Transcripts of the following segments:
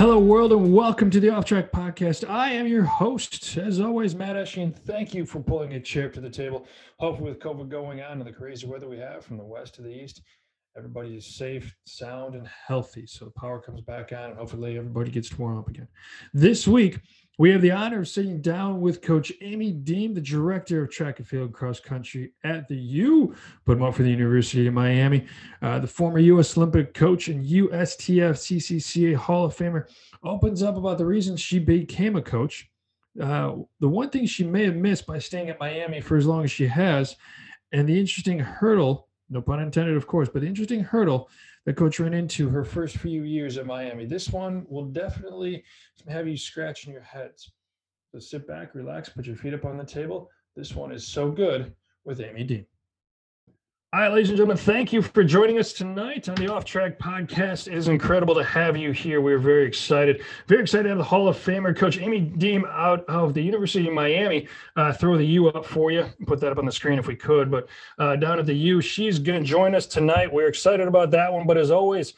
Hello, world, and welcome to the Off Track Podcast. I am your host, as always, Matt Eshin. Thank you for pulling a chair to the table. Hopefully, with COVID going on and the crazy weather we have from the west to the east, everybody is safe, sound, and healthy. So the power comes back on, and hopefully everybody gets torn up again. This week, we have the honor of sitting down with Coach Amy Deem, the director of track and field cross country at the U, but more for the University of Miami, the former U.S. Olympic coach and USTFCCCA Hall of Famer, opens up about the reasons she became a coach, the one thing she may have missed by staying at Miami for as long as she has, and the interesting hurdle, no pun intended, of course, but the interesting hurdle that Coach ran into her first few years at Miami. This one will definitely have you scratching your heads. So sit back, relax, put your feet up on the table. This one is so good with Amy Deem. All right, ladies and gentlemen, thank you for joining us tonight on the Off Track Podcast. It is incredible to have you here. We're very excited. Very excited to have the Hall of Famer, Coach Amy Deem, out of the University of Miami. Throw the U up for you. Put that up on the screen if we could. But down at the U, she's going to join us tonight. We're excited about that one. But as always,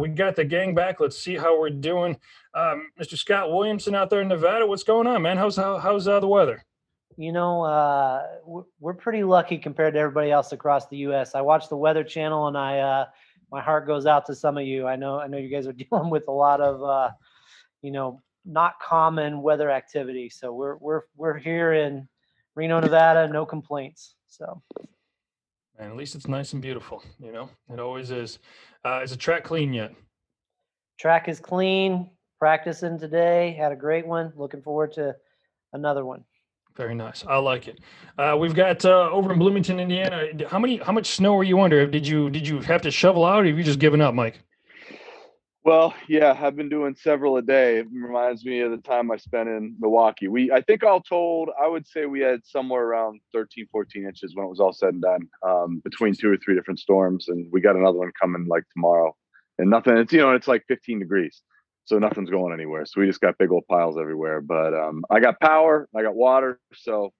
we got the gang back. Let's see how we're doing. Mr. Scott Williamson out there in Nevada, what's going on, man? How's the weather? You know, we're pretty lucky compared to everybody else across the U.S. I watch the Weather Channel, and I my heart goes out to some of you. I know you guys are dealing with a lot of, not common weather activity. So we're here in Reno, Nevada, no complaints. So, and at least it's nice and beautiful. You know, it always is. Is the track clean yet? Track is clean. Practicing today. Had a great one. Looking forward to another one. Very nice. I like it. We've got over in Bloomington, Indiana. How much snow are you under? Did you have to shovel out, or have you just given up, Mike? Well, yeah, I've been doing several a day. It reminds me of the time I spent in Milwaukee. I think all told, I would say we had somewhere around 13, 14 inches when it was all said and done, between two or three different storms, and we got another one coming like tomorrow. And nothing. It's like 15 degrees. So nothing's going anywhere. So we just got big old piles everywhere. But I got power, I got water, so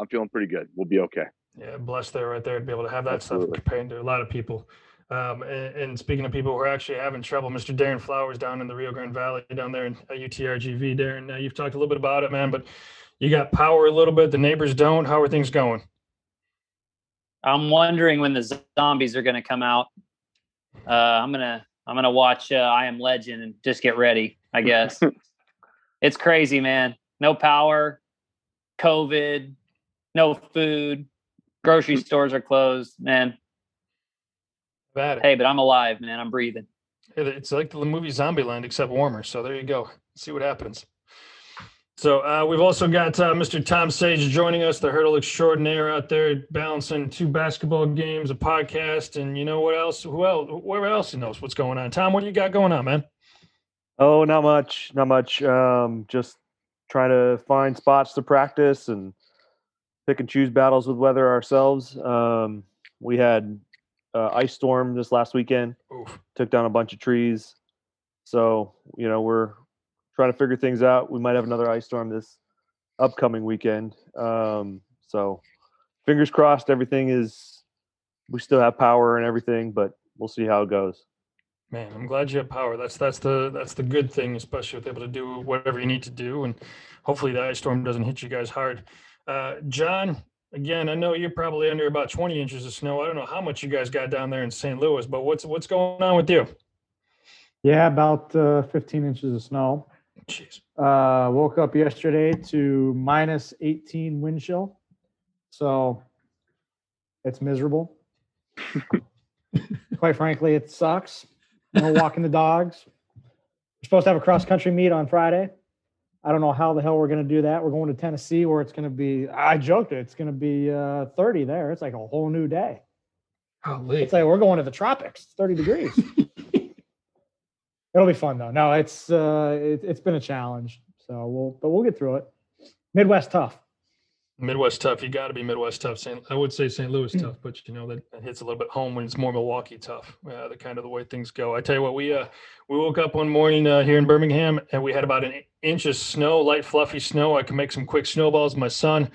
I'm feeling pretty good. We'll be okay. Yeah, blessed there right there to be able to have that Absolutely. Stuff compared to a lot of people. And speaking of people who are actually having trouble, Mr. Darren Flowers down in the Rio Grande Valley, down there in UTRGV. Darren, you've talked a little bit about it, man, but you got power a little bit. The neighbors don't. How are things going? I'm wondering when the zombies are going to come out. I'm going to watch I Am Legend and just get ready, I guess. It's crazy, man. No power, COVID, no food, grocery stores are closed, man. Hey, but I'm alive, man. I'm breathing. It's like the movie Zombieland, except warmer. So there you go. See what happens. So we've also got Mr. Tom Sage joining us, the hurdle extraordinaire out there, balancing two basketball games, a podcast, and you know what else? Well, where else he knows what's going on? Tom, what do you got going on, man? Oh, not much. Just trying to find spots to practice and pick and choose battles with weather ourselves. We had ice storm this last weekend. Oof. Took down a bunch of trees. So, we're trying to figure things out. We might have another ice storm this upcoming weekend. So fingers crossed, we still have power and everything, but we'll see how it goes. Man, I'm glad you have power. That's the good thing, especially with able to do whatever you need to do. And hopefully the ice storm doesn't hit you guys hard. John, again, I know you're probably under about 20 inches of snow. I don't know how much you guys got down there in St. Louis, but what's going on with you? Yeah, about 15 inches of snow. Jeez. Woke up yesterday to minus 18 wind chill, so it's miserable. Quite frankly, it sucks. No walking the dogs. We're supposed to have a cross-country meet on Friday. I don't know how the hell we're going to do that. We're going to Tennessee where it's going to be – I joked it's going to be 30 there. It's like a whole new day. How late? It's like we're going to the tropics, 30 degrees. It'll be fun though. No, it's been a challenge. So we'll get through it. Midwest tough. You got to be Midwest tough. I would say St. Louis tough, but that hits a little bit home when it's more Milwaukee tough. The kind of the way things go. I tell you what, we woke up one morning here in Birmingham and we had about an inch of snow, light fluffy snow. I could make some quick snowballs. My son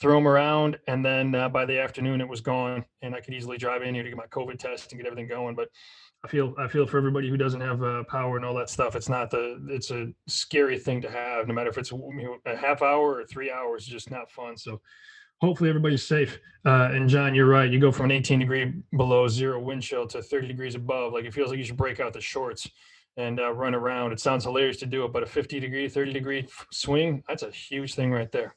throw them around, and then by the afternoon it was gone, and I could easily drive in here to get my COVID test and get everything going. But I feel for everybody who doesn't have power and all that stuff. It's a scary thing to have, no matter if it's a half hour or 3 hours, just not fun. So hopefully everybody's safe. And John, you're right. You go from an 18 degree below zero wind chill to 30 degrees above. Like, it feels like you should break out the shorts and run around. It sounds hilarious to do it, but a 50 degree, 30 degree swing, that's a huge thing right there.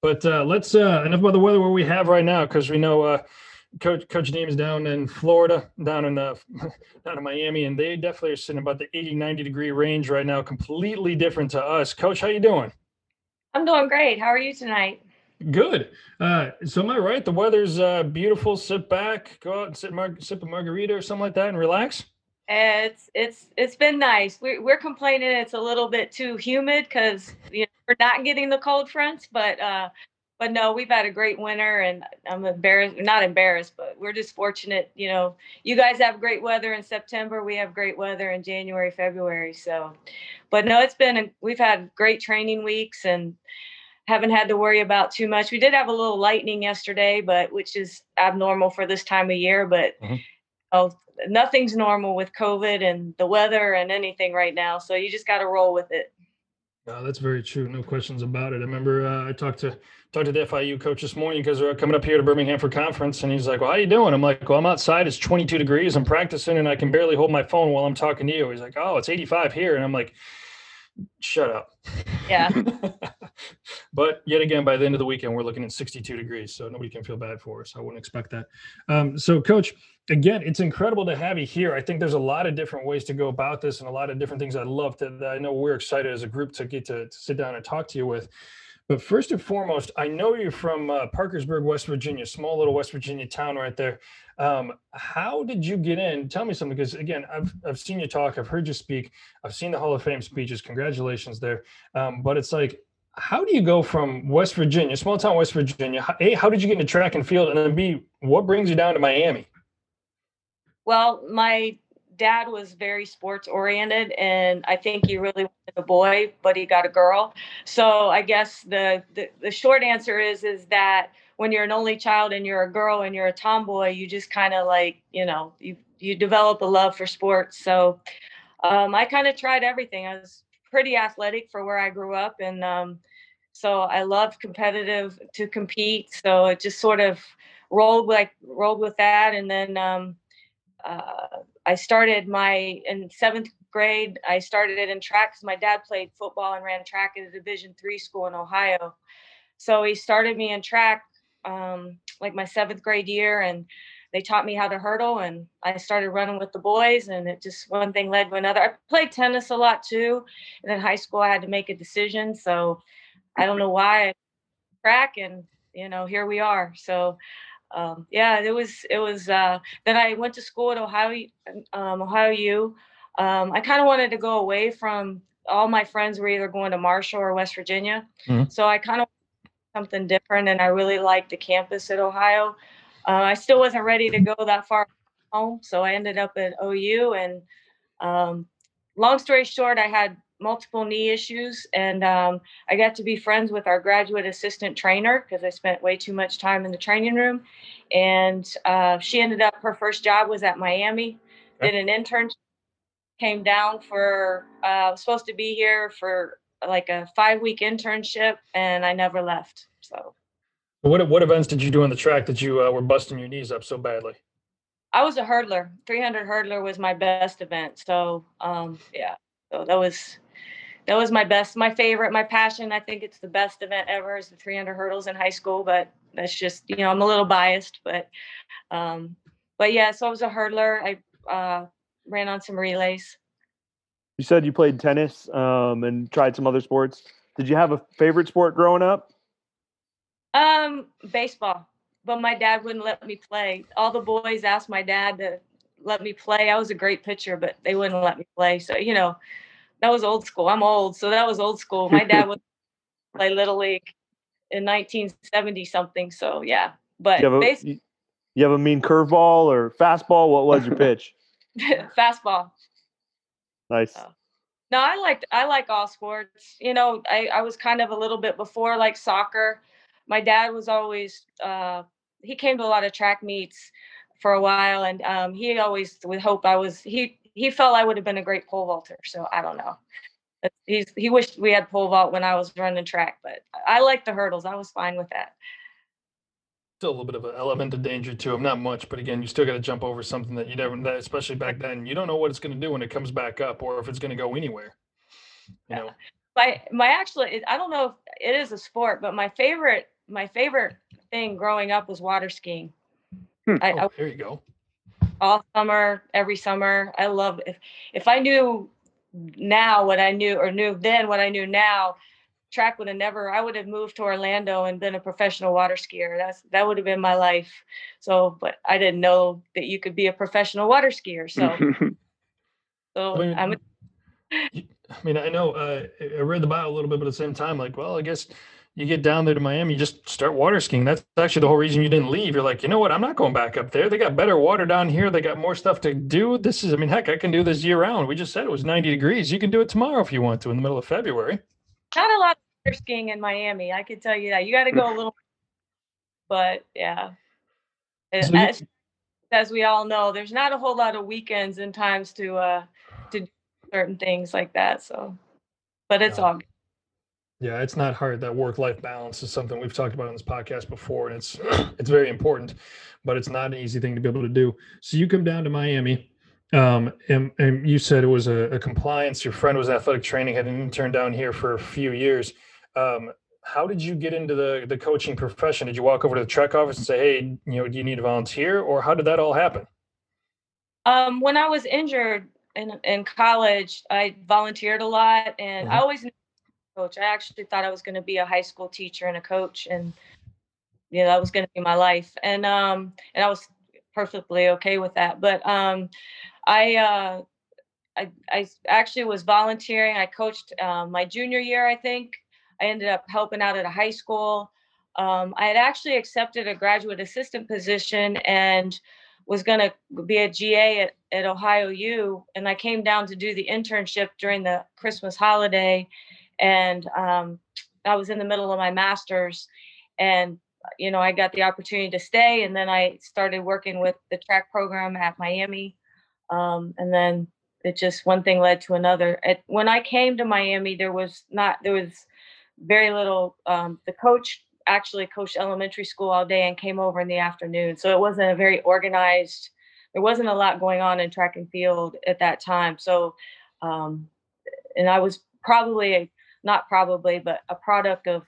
But let's enough about the weather where we have right now, because we know Coach Deem is down in Florida, down in Miami, and they definitely are sitting about the 80, 90 degree range right now, completely different to us. Coach, how you doing? I'm doing great. How are you tonight? Good. So am I right? The weather's beautiful. Sit back, go out and sip a margarita or something like that and relax. It's been nice. We're complaining it's a little bit too humid because we're not getting the cold fronts, but no, we've had a great winter, and I'm not embarrassed, but we're just fortunate. You guys have great weather in September. We have great weather in January, February. So, but no, we've had great training weeks and haven't had to worry about too much. We did have a little lightning yesterday, which is abnormal for this time of year, but nothing's normal with COVID and the weather and anything right now. So you just got to roll with it. No, that's very true. No questions about it. I remember I talked to the FIU coach this morning because they're coming up here to Birmingham for conference. And he's like, well, how you doing? I'm like, well, I'm outside. It's 22 degrees. I'm practicing and I can barely hold my phone while I'm talking to you. He's like, oh, it's 85 here. And I'm like, shut up. Yeah. But yet again, by the end of the weekend, we're looking at 62 degrees. So nobody can feel bad for us. I wouldn't expect that. So Coach, again, it's incredible to have you here. I think there's a lot of different ways to go about this and a lot of different things I'd love to, that I know we're excited as a group to get to sit down and talk to you with. But first and foremost, I know you're from Parkersburg, West Virginia, small little West Virginia town right there. How did you get in? Tell me something, because again, I've seen you talk, I've heard you speak, I've seen the Hall of Fame speeches, congratulations there. But it's like, how do you go from West Virginia, small town West Virginia, A, how did you get into track and field? And then B, what brings you down to Miami? Well, my dad was very sports oriented, and I think he really wanted a boy, but he got a girl. So I guess the short answer is that when you're an only child and you're a girl and you're a tomboy, you just kind of like, you develop a love for sports. So I kind of tried everything. I was pretty athletic for where I grew up. And so I loved to compete. So it just sort of rolled with that. And then, I started in seventh grade, I started in track because my dad played football and ran track at a Division III school in Ohio. So he started me in track like my seventh grade year, and they taught me how to hurdle, and I started running with the boys, and it just one thing led to another. I played tennis a lot too. And in high school, I had to make a decision. So I don't know why I track, and here we are. So yeah, it was then I went to school at Ohio U. I kind of wanted to go away from all my friends were either going to Marshall or West Virginia. Mm-hmm. So I kind of wanted something different, and I really liked the campus at Ohio. I still wasn't ready to go that far home. So I ended up at OU, and long story short, I had multiple knee issues, and I got to be friends with our graduate assistant trainer because I spent way too much time in the training room, and she ended up, her first job was at Miami. Okay. Did an internship, came down for supposed to be here for like a 5-week internship, and I never left. So what events did you do on the track that you were busting your knees up so badly? I was a hurdler. 300 hurdler was my best event. So so that was my best, my favorite, my passion. I think it's the best event ever is the 300 hurdles in high school, but that's just, I'm a little biased, but yeah, so I was a hurdler. I ran on some relays. You said you played tennis and tried some other sports. Did you have a favorite sport growing up? Baseball, but my dad wouldn't let me play. All the boys asked my dad to let me play. I was a great pitcher, but they wouldn't let me play. So, that was old school. I'm old. So that was old school. My dad would play Little League in 1970 something. So yeah, but you have a mean curveball or fastball. What was your pitch? Fastball. Nice. So, no, I like all sports. I was kind of a little bit before like soccer. My dad was always, he came to a lot of track meets. for a while, and he always would hope I was. He felt I would have been a great pole vaulter, so I don't know. He wished we had pole vault when I was running track, but I liked the hurdles. I was fine with that. Still a little bit of an element of danger to him, not much, but again, you still got to jump over something that you never, especially back then, you don't know what it's going to do when it comes back up or if it's going to go anywhere. You know, my actual, I don't know if it is a sport, but my favorite thing growing up was water skiing. There you go. All summer, every summer, I loved it. If I knew now what I knew, or knew then what I knew now, track would have never, I would have moved to Orlando and been a professional water skier. That would have been my life. So, but I didn't know that you could be a professional water skier. So, I mean, I know I read the bio a little bit, but at the same time, like, well, I guess you get down there to Miami, you just start water skiing. That's actually the whole reason you didn't leave. You're like, you know what? I'm not going back up there. They got better water down here. They got more stuff to do. This is, I mean, heck, I can do this year round. We just said it was 90 degrees. You can do it tomorrow if you want to in the middle of February. Not a lot of water skiing in Miami, I can tell you that. You got to go a little, but yeah. So as we all know, there's not a whole lot of weekends and times to do certain things like that. So, but it's all good. Yeah, it's not hard. That work-life balance is something we've talked about on this podcast before, and it's very important, but it's not an easy thing to be able to do. So you come down to Miami. And you said it was a compliance. Your friend was athletic training, had an intern down here for a few years. How did you get into the coaching profession? Did you walk over to the track office and say, hey, you know, do you need a volunteer, or how did that all happen? When I was injured in college, I volunteered a lot, and I always knew I was a coach. I actually thought I was going to be a high school teacher and a coach, and you know, that was going to be my life. And I was perfectly okay with that, but I actually was volunteering. I coached my junior year, I think. I ended up helping out at a high school. I had actually accepted a graduate assistant position and was going to be a GA at Ohio U. And I came down to do the internship during the Christmas holiday. And I was in the middle of my master's, and you know, I got the opportunity to stay. And then I started working with the track program at Miami. And then it just, one thing led to another. When I came to Miami, there was very little. The coach actually coached elementary school all day and came over in the afternoon. So it wasn't a very organized, there wasn't a lot going on in track and field at that time. So, and I was not probably, but a product of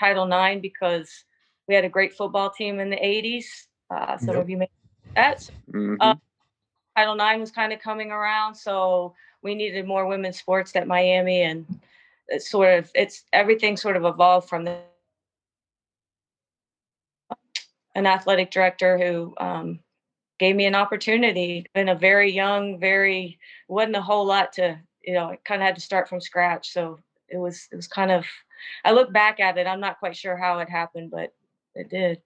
Title IX, because we had a great football team in the 80s. Some of you may know that. Title IX was kind of coming around, so we needed more women's sports at Miami, and it's sort of, everything sort of evolved from an athletic director who gave me an opportunity. Been a very young, wasn't a whole lot to, you know, I kind of had to start from scratch. So it was kind of, I look back at it, I'm not quite sure how it happened, but it did.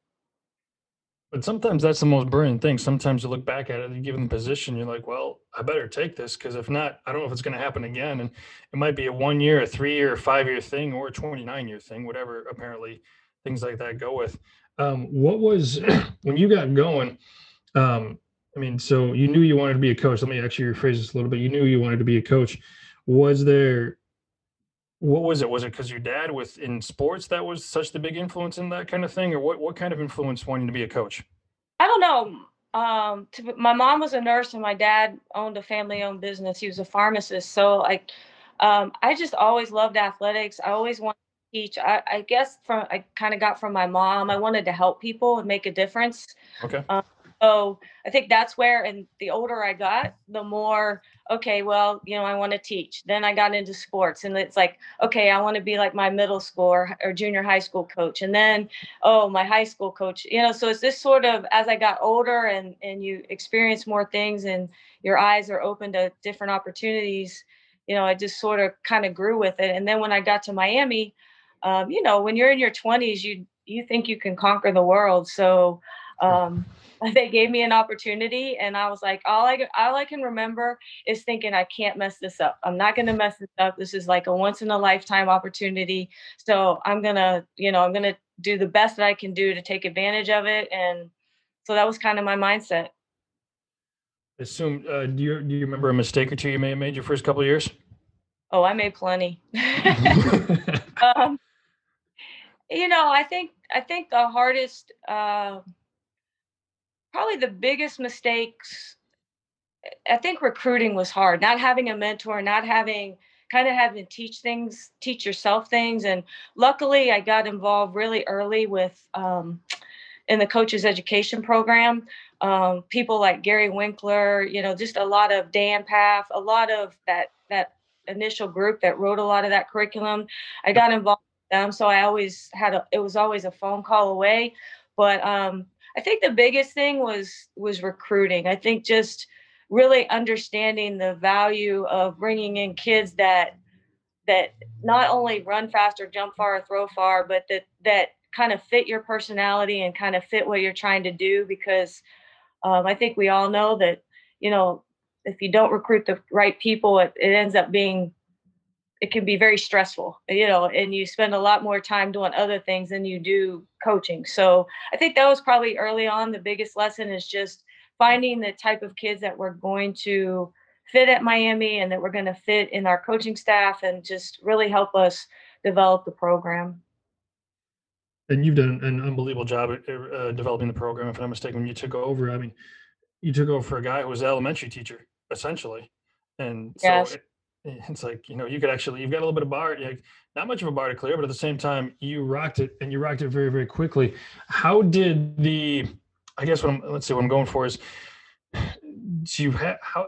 But sometimes that's the most brilliant thing. Sometimes you look back at it, you give them the position, you're like, well, I better take this, because if not, I don't know if it's going to happen again. And it might be a 1 year, a 3 year, a 5 year thing, or a 29 year thing, whatever, apparently, things like that go with. What was, when you got going, I mean, so you knew you wanted to be a coach. Let me actually rephrase this a little bit. You knew you wanted to be a coach. What was it? Was it because your dad was in sports that was such the big influence in that kind of thing? Or what kind of influence wanting to be a coach? I don't know. My mom was a nurse, and my dad owned a family-owned business. He was a pharmacist. So I just always loved athletics. I always wanted to teach. I guess I kind of got from my mom. I wanted to help people and make a difference. Okay. So I think that's where, and the older I got, the more, okay, well, you know, I want to teach. Then I got into sports, and it's like, okay, I want to be like my middle school or junior high school coach. And then, oh, my high school coach, you know, so it's this sort of, as I got older and you experience more things and your eyes are open to different opportunities, you know, I just sort of kind of grew with it. And then when I got to Miami, you know, when you're in your 20s, you think you can conquer the world. So, they gave me an opportunity, and I was like, all I can remember is thinking, I can't mess this up. I'm not going to mess this up. This is like a once in a lifetime opportunity. So I'm going to do the best that I can do to take advantage of it. And so that was kind of my mindset. assume, do you remember a mistake or two you may have made your first couple of years? Oh, I made plenty. I think the hardest, probably the biggest mistakes, I think recruiting was hard. Not having a mentor, having to teach yourself things. And luckily I got involved really early with, in the coaches education program, people like Gary Winkler, just a lot of Dan Pfaff, a lot of that initial group that wrote a lot of that curriculum. I got involved with them. So I always had it was always a phone call away, but, I think the biggest thing was recruiting. I think just really understanding the value of bringing in kids that not only run faster, jump far, throw far, but that kind of fit your personality and kind of fit what you're trying to do. Because I think we all know that, if you don't recruit the right people, it ends up being, it can be very stressful, and you spend a lot more time doing other things than you do coaching. So I think that was probably early on. The biggest lesson is just finding the type of kids that we're going to fit at Miami and that we're going to fit in our coaching staff and just really help us develop the program. And you've done an unbelievable job at developing the program. If I'm not mistaken, when you took over, you took over for a guy who was an elementary teacher, essentially. And yes. So it's like, you could actually, you've got a little bit of bar, not much of a bar to clear, but at the same time, you rocked it, and you rocked it very, very quickly. How did the, I guess what I'm going for is, how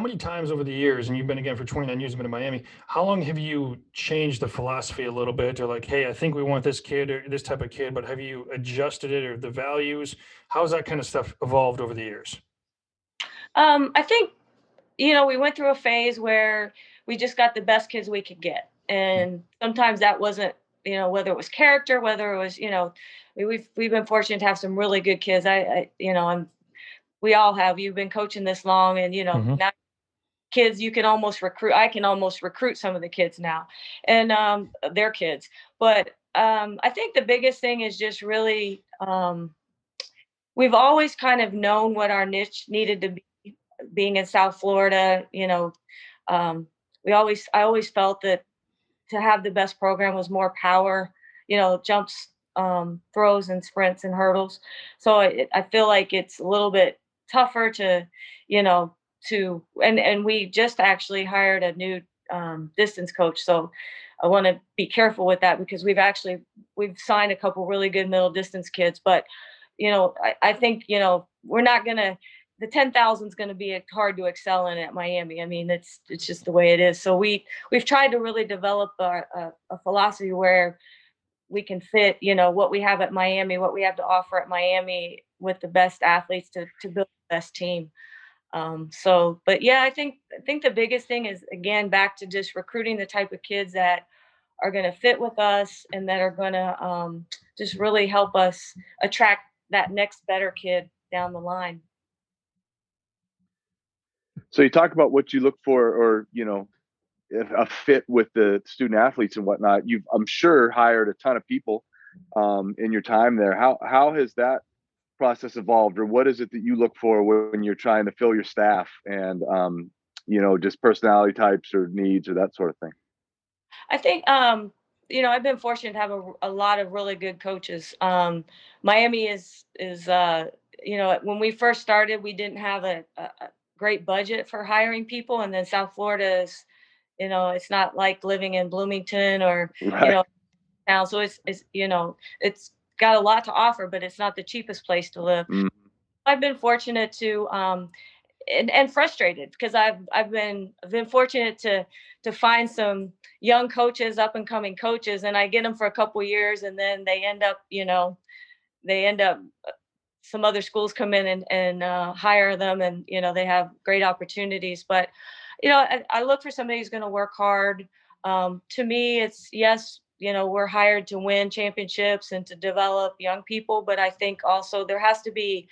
many times over the years, and you've been again for 29 years, you've been in Miami, how long have you changed the philosophy a little bit, or like, hey, I think we want this kid or this type of kid, but have you adjusted it, or the values? How's that kind of stuff evolved over the years? I think, we went through a phase where we just got the best kids we could get. And sometimes that wasn't, whether it was character, whether it was, we've been fortunate to have some really good kids. We all have. You've been coaching this long, and now kids you can almost recruit. I can almost recruit some of the kids now, and their kids. But I think the biggest thing is just really we've always kind of known what our niche needed to be. Being in South Florida, I always felt that to have the best program was more power, jumps, throws and sprints and hurdles. So I feel like it's a little bit tougher to, and we just actually hired a new distance coach. So I want to be careful with that because we've signed a couple really good middle distance kids, but I think, we're not going to, the 10,000 is going to be hard to excel in at Miami. It's just the way it is. So we've tried to really develop a philosophy where we can fit, what we have at Miami, what we have to offer at Miami with the best athletes to build the best team. I think the biggest thing is, again, back to just recruiting the type of kids that are going to fit with us and that are going to just really help us attract that next better kid down the line. So you talk about what you look for, or, a fit with the student athletes and whatnot. You've, I'm sure, hired a ton of people in your time there. How has that process evolved, or what is it that you look for when you're trying to fill your staff and, just personality types or needs or that sort of thing? I think, I've been fortunate to have a lot of really good coaches. Miami is when we first started, we didn't have a great budget for hiring people. And then South Florida is, it's not like living in Bloomington or, right. Now. So it's got a lot to offer, but it's not the cheapest place to live. Mm. I've been fortunate to, and frustrated because I've been fortunate to find some young coaches, up and coming coaches, and I get them for a couple of years and then they end up, some other schools come in and hire them and, they have great opportunities, but I look for somebody who's going to work hard. To me, it's yes, we're hired to win championships and to develop young people. But I think also there has to be,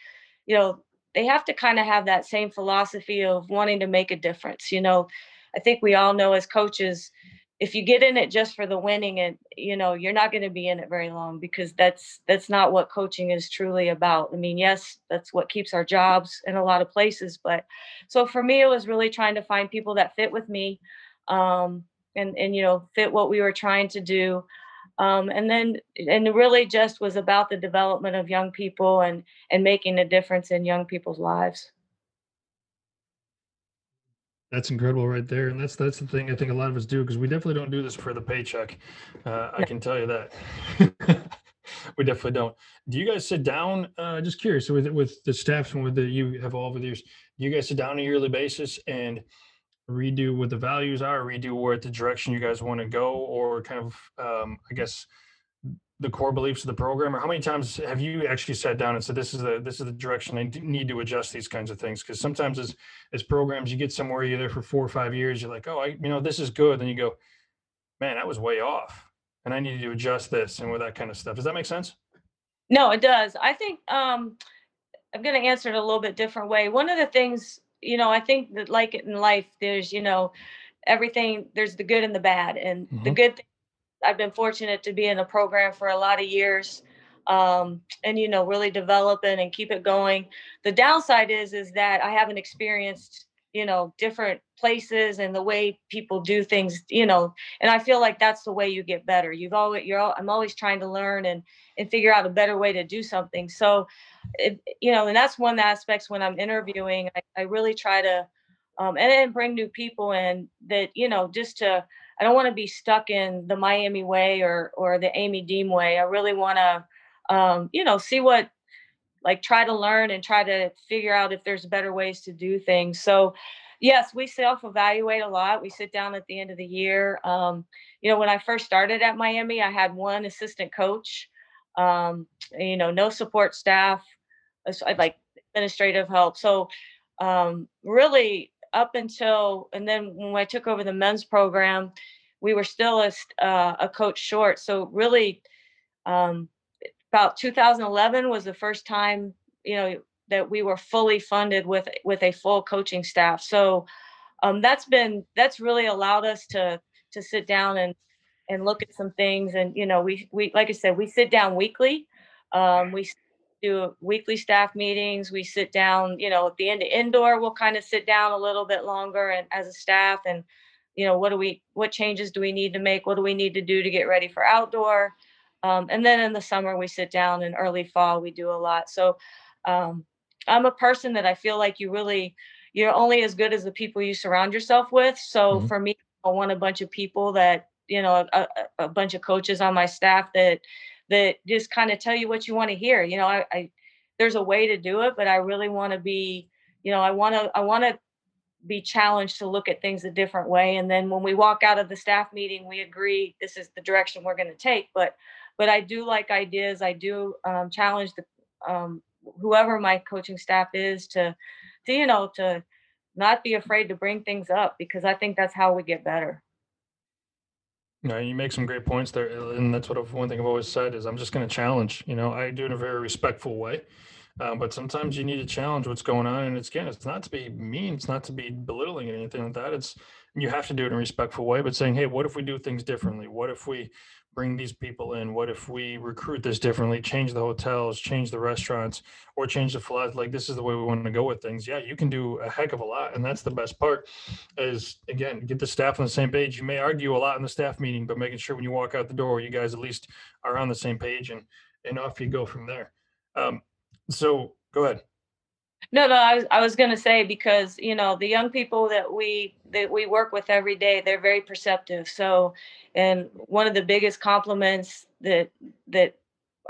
they have to kind of have that same philosophy of wanting to make a difference. I think we all know as coaches, if you get in it just for the winning, and you know, you're not going to be in it very long, because that's not what coaching is truly about. I mean, yes, that's what keeps our jobs in a lot of places, but so for me, it was really trying to find people that fit with me, and you know, fit what we were trying to do. And it really just was about the development of young people and making a difference in young people's lives. That's incredible right there. And that's the thing I think a lot of us do, because we definitely don't do this for the paycheck. I can tell you that. We definitely don't. Do you guys sit down, just curious, with the staff and with the, you have all over the years, do you guys sit down on a yearly basis and redo what the values are, redo what the direction you guys want to go, or kind of, I guess, the core beliefs of the program? Or how many times have you actually sat down and said, this is the direction I need to adjust these kinds of things? Because sometimes as programs, you get somewhere, you're there for 4 or 5 years, you're like, oh, this is good. Then you go, man, I was way off and I needed to adjust this and with that kind of stuff. Does that make sense? No, it does. I think I'm going to answer it a little bit different way. One of the things, you know, I think that like in life, there's, you know, everything, there's the good and the bad. And the good thing, I've been fortunate to be in a program for a lot of years, and, you know, really develop it and keep it going. The downside is that I haven't experienced, you know, different places and the way people do things, you know, and I feel like that's the way you get better. I'm always trying to learn and figure out a better way to do something. So, you know, and that's one of the aspects when I'm interviewing, I really try to, and then bring new people in that, you know, just to, I don't want to be stuck in the Miami way or the Amy Deem way. I really want to, you know, see what, like try to learn and try to figure out if there's better ways to do things. So yes, we self-evaluate a lot. We sit down at the end of the year. You know, when I first started at Miami, I had one assistant coach, you know, no support staff, like administrative help. So really, up until, and then when I took over the men's program, we were still a coach short. So really, about 2011 was the first time, you know, that we were fully funded with a full coaching staff. So that's really allowed us to sit down and look at some things. And, you know, we like I said, we sit down weekly. We do weekly staff meetings. We sit down, you know, at the end of indoor, we'll kind of sit down a little bit longer and as a staff and, you know, what changes do we need to make? What do we need to do to get ready for outdoor? And then in the summer we sit down, and early fall, we do a lot. So I'm a person that I feel like you're only as good as the people you surround yourself with. So for me, I want a bunch of people that, you know, a bunch of coaches on my staff that just kind of tell you what you want to hear. You know, I there's a way to do it, but I really want to be, you know, I want to be challenged to look at things a different way. And then when we walk out of the staff meeting, we agree this is the direction we're going to take. But I do like ideas. I do challenge the whoever my coaching staff is to you know, to not be afraid to bring things up, because I think that's how we get better. No, you make some great points there. And that's one thing I've always said is I'm just going to challenge. You know, I do it in a very respectful way. But sometimes you need to challenge what's going on. And it's not to be mean. It's not to be belittling or anything like that. You have to do it in a respectful way, but saying, hey, what if we do things differently? What if we bring these people in? What if we recruit this differently, change the hotels, change the restaurants, or change the flights? Like, this is the way we want to go with things. Yeah, you can do a heck of a lot. And that's the best part is, again, get the staff on the same page. You may argue a lot in the staff meeting, but making sure when you walk out the door, you guys at least are on the same page and off you go from there. So go ahead. No, I was going to say, because, you know, the young people that we work with every day, they're very perceptive. So, and one of the biggest compliments that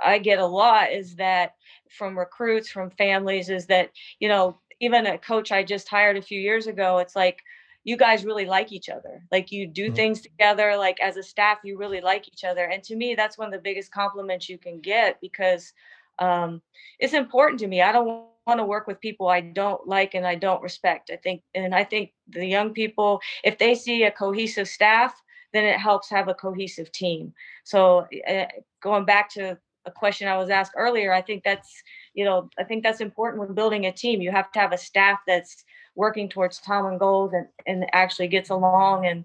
I get a lot is that from recruits, from families, is that, you know, even a coach I just hired a few years ago, it's like, you guys really like each other. Like, you do things together. Like, as a staff, you really like each other. And to me, that's one of the biggest compliments you can get, because it's important to me. I don't want to work with people I don't like and I don't respect. I think the young people, if they see a cohesive staff, then it helps have a cohesive team. So going back to a question I was asked earlier, I think that's important when building a team. You have to have a staff that's working towards common goals and actually gets along and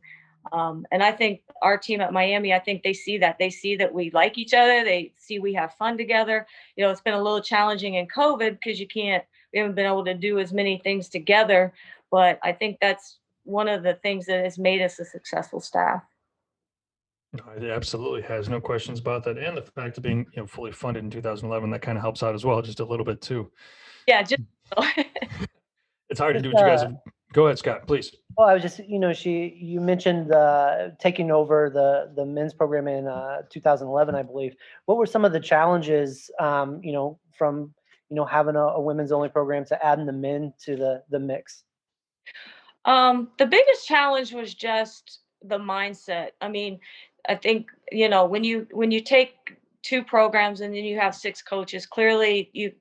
And I think our team at Miami, I think they see that. They see that we like each other. They see we have fun together. You know, it's been a little challenging in COVID because you can't, we haven't been able to do as many things together. But I think that's one of the things that has made us a successful staff. No, it absolutely has, no questions about that. And the fact of being, you know, fully funded in 2011, that kind of helps out as well, just a little bit too. Yeah, just it's hard to do what you guys have. Go ahead, Scott, please. Well, I was just, you know, you mentioned taking over the men's program in 2011, I believe. What were some of the challenges, you know, from, you know, having a women's only program to adding the men to the mix? The biggest challenge was just the mindset. I mean, I think, you know, when you take two programs and then you have six coaches, clearly you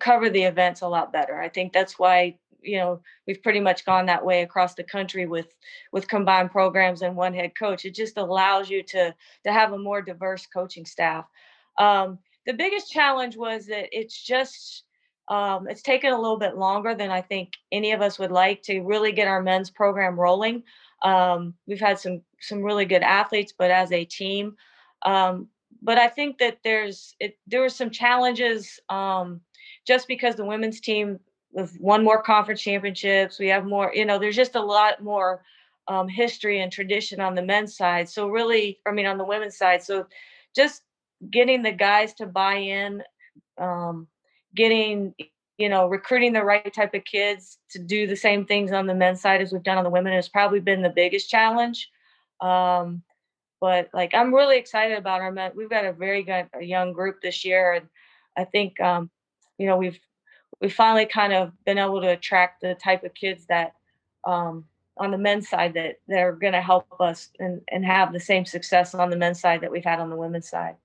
cover the events a lot better. I think that's why, you know, we've pretty much gone that way across the country with combined programs and one head coach. It just allows you to have a more diverse coaching staff. The biggest challenge was that it's just, it's taken a little bit longer than I think any of us would like to really get our men's program rolling. We've had some really good athletes, but as a team, but I think that there were some challenges, just because the women's team has won more conference championships. We have more, you know, there's just a lot more history and tradition on the men's side. So really, I mean, on the women's side. So just getting the guys to buy in, getting, you know, recruiting the right type of kids to do the same things on the men's side as we've done on the women has probably been the biggest challenge. But like, I'm really excited about our men. We've got a very good young group this year. And I think, you know, we've finally kind of been able to attract the type of kids that on the men's side that are going to help us and have the same success on the men's side that we've had on the women's side.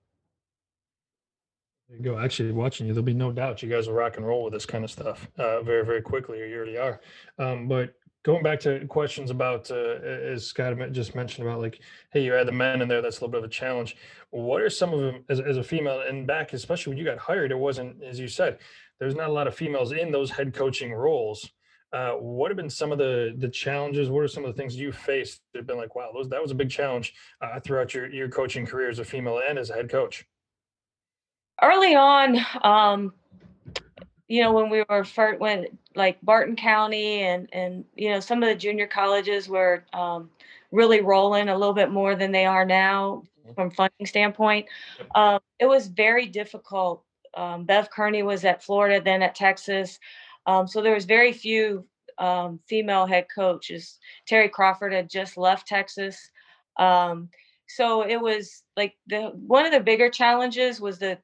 There you go. Actually, watching you, there'll be no doubt you guys will rock and roll with this kind of stuff very, very quickly, or you already are. But going back to questions about, as Scott just mentioned about, like, hey, you had the men in there. That's a little bit of a challenge. What are some of them as a female, and back, especially when you got hired, it wasn't, as you said, there's not a lot of females in those head coaching roles. What have been some of the challenges? What are some of the things you faced that have been like, wow, that was a big challenge throughout your coaching career as a female and as a head coach? Early on, you know, when we were first, like Barton County and, you know, some of the junior colleges were really rolling a little bit more than they are now from funding standpoint. It was very difficult. Bev Kearney was at Florida, then at Texas. So there was very few female head coaches. Terry Crawford had just left Texas. So it was like one of the bigger challenges was that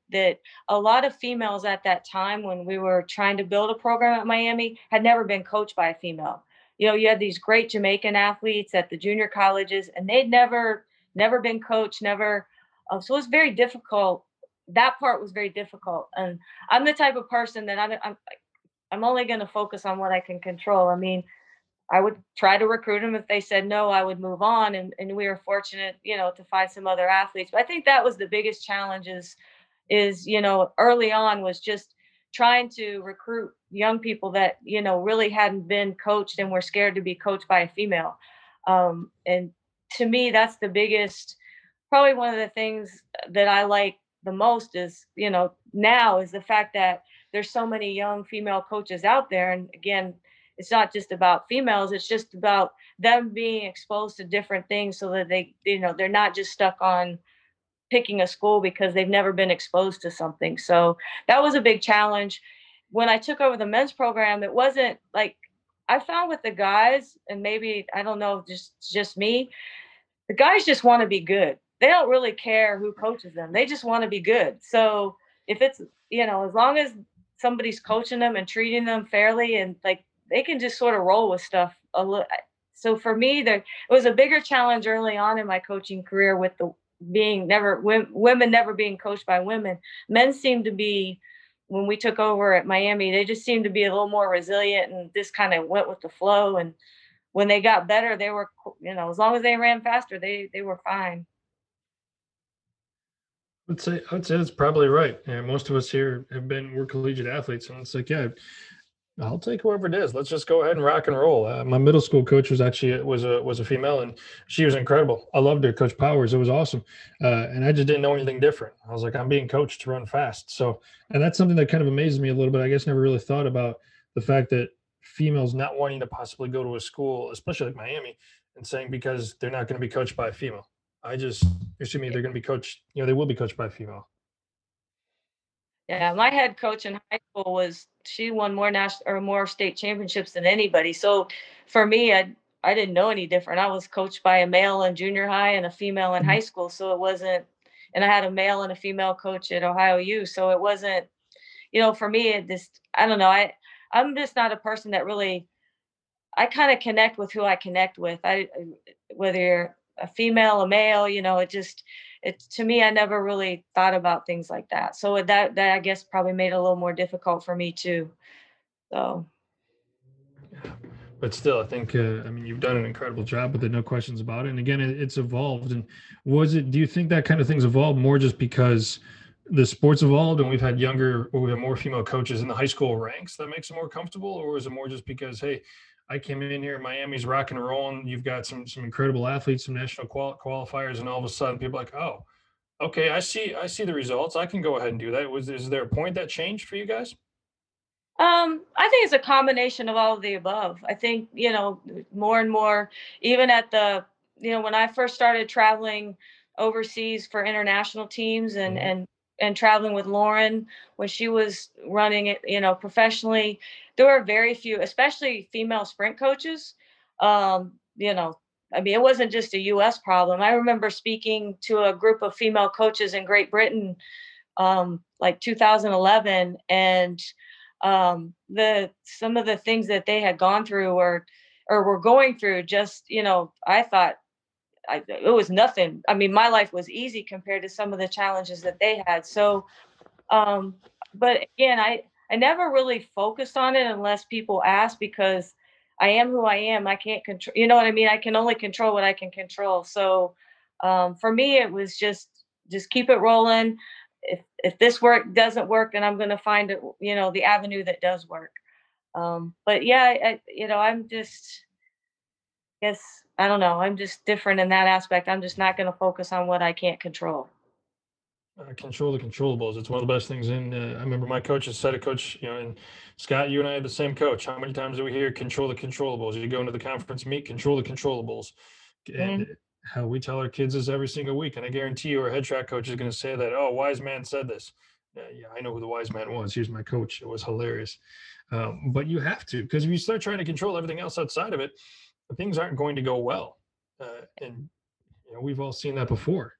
a lot of females at that time when we were trying to build a program at Miami had never been coached by a female. You know, you had these great Jamaican athletes at the junior colleges and they'd never been coached, never. So it was very difficult. That part was very difficult. And I'm the type of person that I'm only going to focus on what I can control. I mean, I would try to recruit them. If they said no, I would move on. And we were fortunate, you know, to find some other athletes. But I think that was the biggest challenge is, you know, early on was just trying to recruit young people that, you know, really hadn't been coached and were scared to be coached by a female. And to me, that's the biggest, probably one of the things that I like the most is, you know, now is the fact that there's so many young female coaches out there. And again, it's not just about females. It's just about them being exposed to different things so that they, you know, they're not just stuck on picking a school because they've never been exposed to something. So that was a big challenge. When I took over the men's program, it wasn't like I found with the guys, and maybe, I don't know, just me, the guys just want to be good. They don't really care who coaches them. They just want to be good. So if it's, you know, as long as somebody's coaching them and treating them fairly and like, they can just sort of roll with stuff a little. So for me, there it was a bigger challenge early on in my coaching career with the women never being coached by women. Men seemed to be, when we took over at Miami, they just seemed to be a little more resilient and just kind of went with the flow. And when they got better, they were, you know, as long as they ran faster, they were fine. I would say that's probably right. And most of us here we're collegiate athletes, and it's like, yeah. I'll take whoever it is. Let's just go ahead and rock and roll. My middle school coach was actually was a female, and she was incredible. I loved her, Coach Powers. It was awesome, and I just didn't know anything different. I was like, I'm being coached to run fast. So, and that's something that kind of amazed me a little bit. I guess never really thought about the fact that females not wanting to possibly go to a school, especially like Miami, and saying because they're not going to be coached by a female. They're going to be coached. You know, they will be coached by a female. Yeah, my head coach in high school she won more national or more state championships than anybody. So for me, I didn't know any different. I was coached by a male in junior high and a female in high school. So it wasn't, and I had a male and a female coach at Ohio U. So it wasn't, for me, it just, I don't know. I'm just not a person that really, I kind of connect with who I connect with. Whether you're a female, a male, to me, I never really thought about things like that. So that I guess probably made it a little more difficult for me too. So. But still, I think, you've done an incredible job with it. No questions about it. And again, it's evolved. And do you think that kind of thing's evolved more just because the sport's evolved and we have more female coaches in the high school ranks that makes it more comfortable? Or is it more just because, hey, I came in here, Miami's rock and rolling. You've got some incredible athletes, some national qualifiers, and all of a sudden people are like, oh, okay, I see the results. I can go ahead and do that. Is there a point that changed for you guys? I think it's a combination of all of the above. I think, more and more, even at the, when I first started traveling overseas for international teams and traveling with Lauren when she was running it, professionally, there were very few, especially female sprint coaches. It wasn't just a U.S. problem. I remember speaking to a group of female coaches in Great Britain, 2011, and some of the things that they had gone through or were going through. Just I thought it was nothing. My life was easy compared to some of the challenges that they had. So, but again, I never really focused on it unless people ask, because I am who I am. I can't control, I can only control what I can control. So for me, it was just keep it rolling. If this work doesn't work, then I'm going to find it, the avenue that does work. But yeah, I don't know. I'm just different in that aspect. I'm just not going to focus on what I can't control. Control the controllables. It's one of the best things in, I remember my coach has said, a coach, and Scott, you and I had the same coach. How many times do we hear control the controllables? You go into the conference meet, control the controllables. And how we tell our kids this every single week. And I guarantee you our head track coach is going to say that, oh, wise man said this. Yeah, I know who the wise man was. Here's my coach. It was hilarious. But you have to, because if you start trying to control everything else outside of it, things aren't going to go well. And we've all seen that before.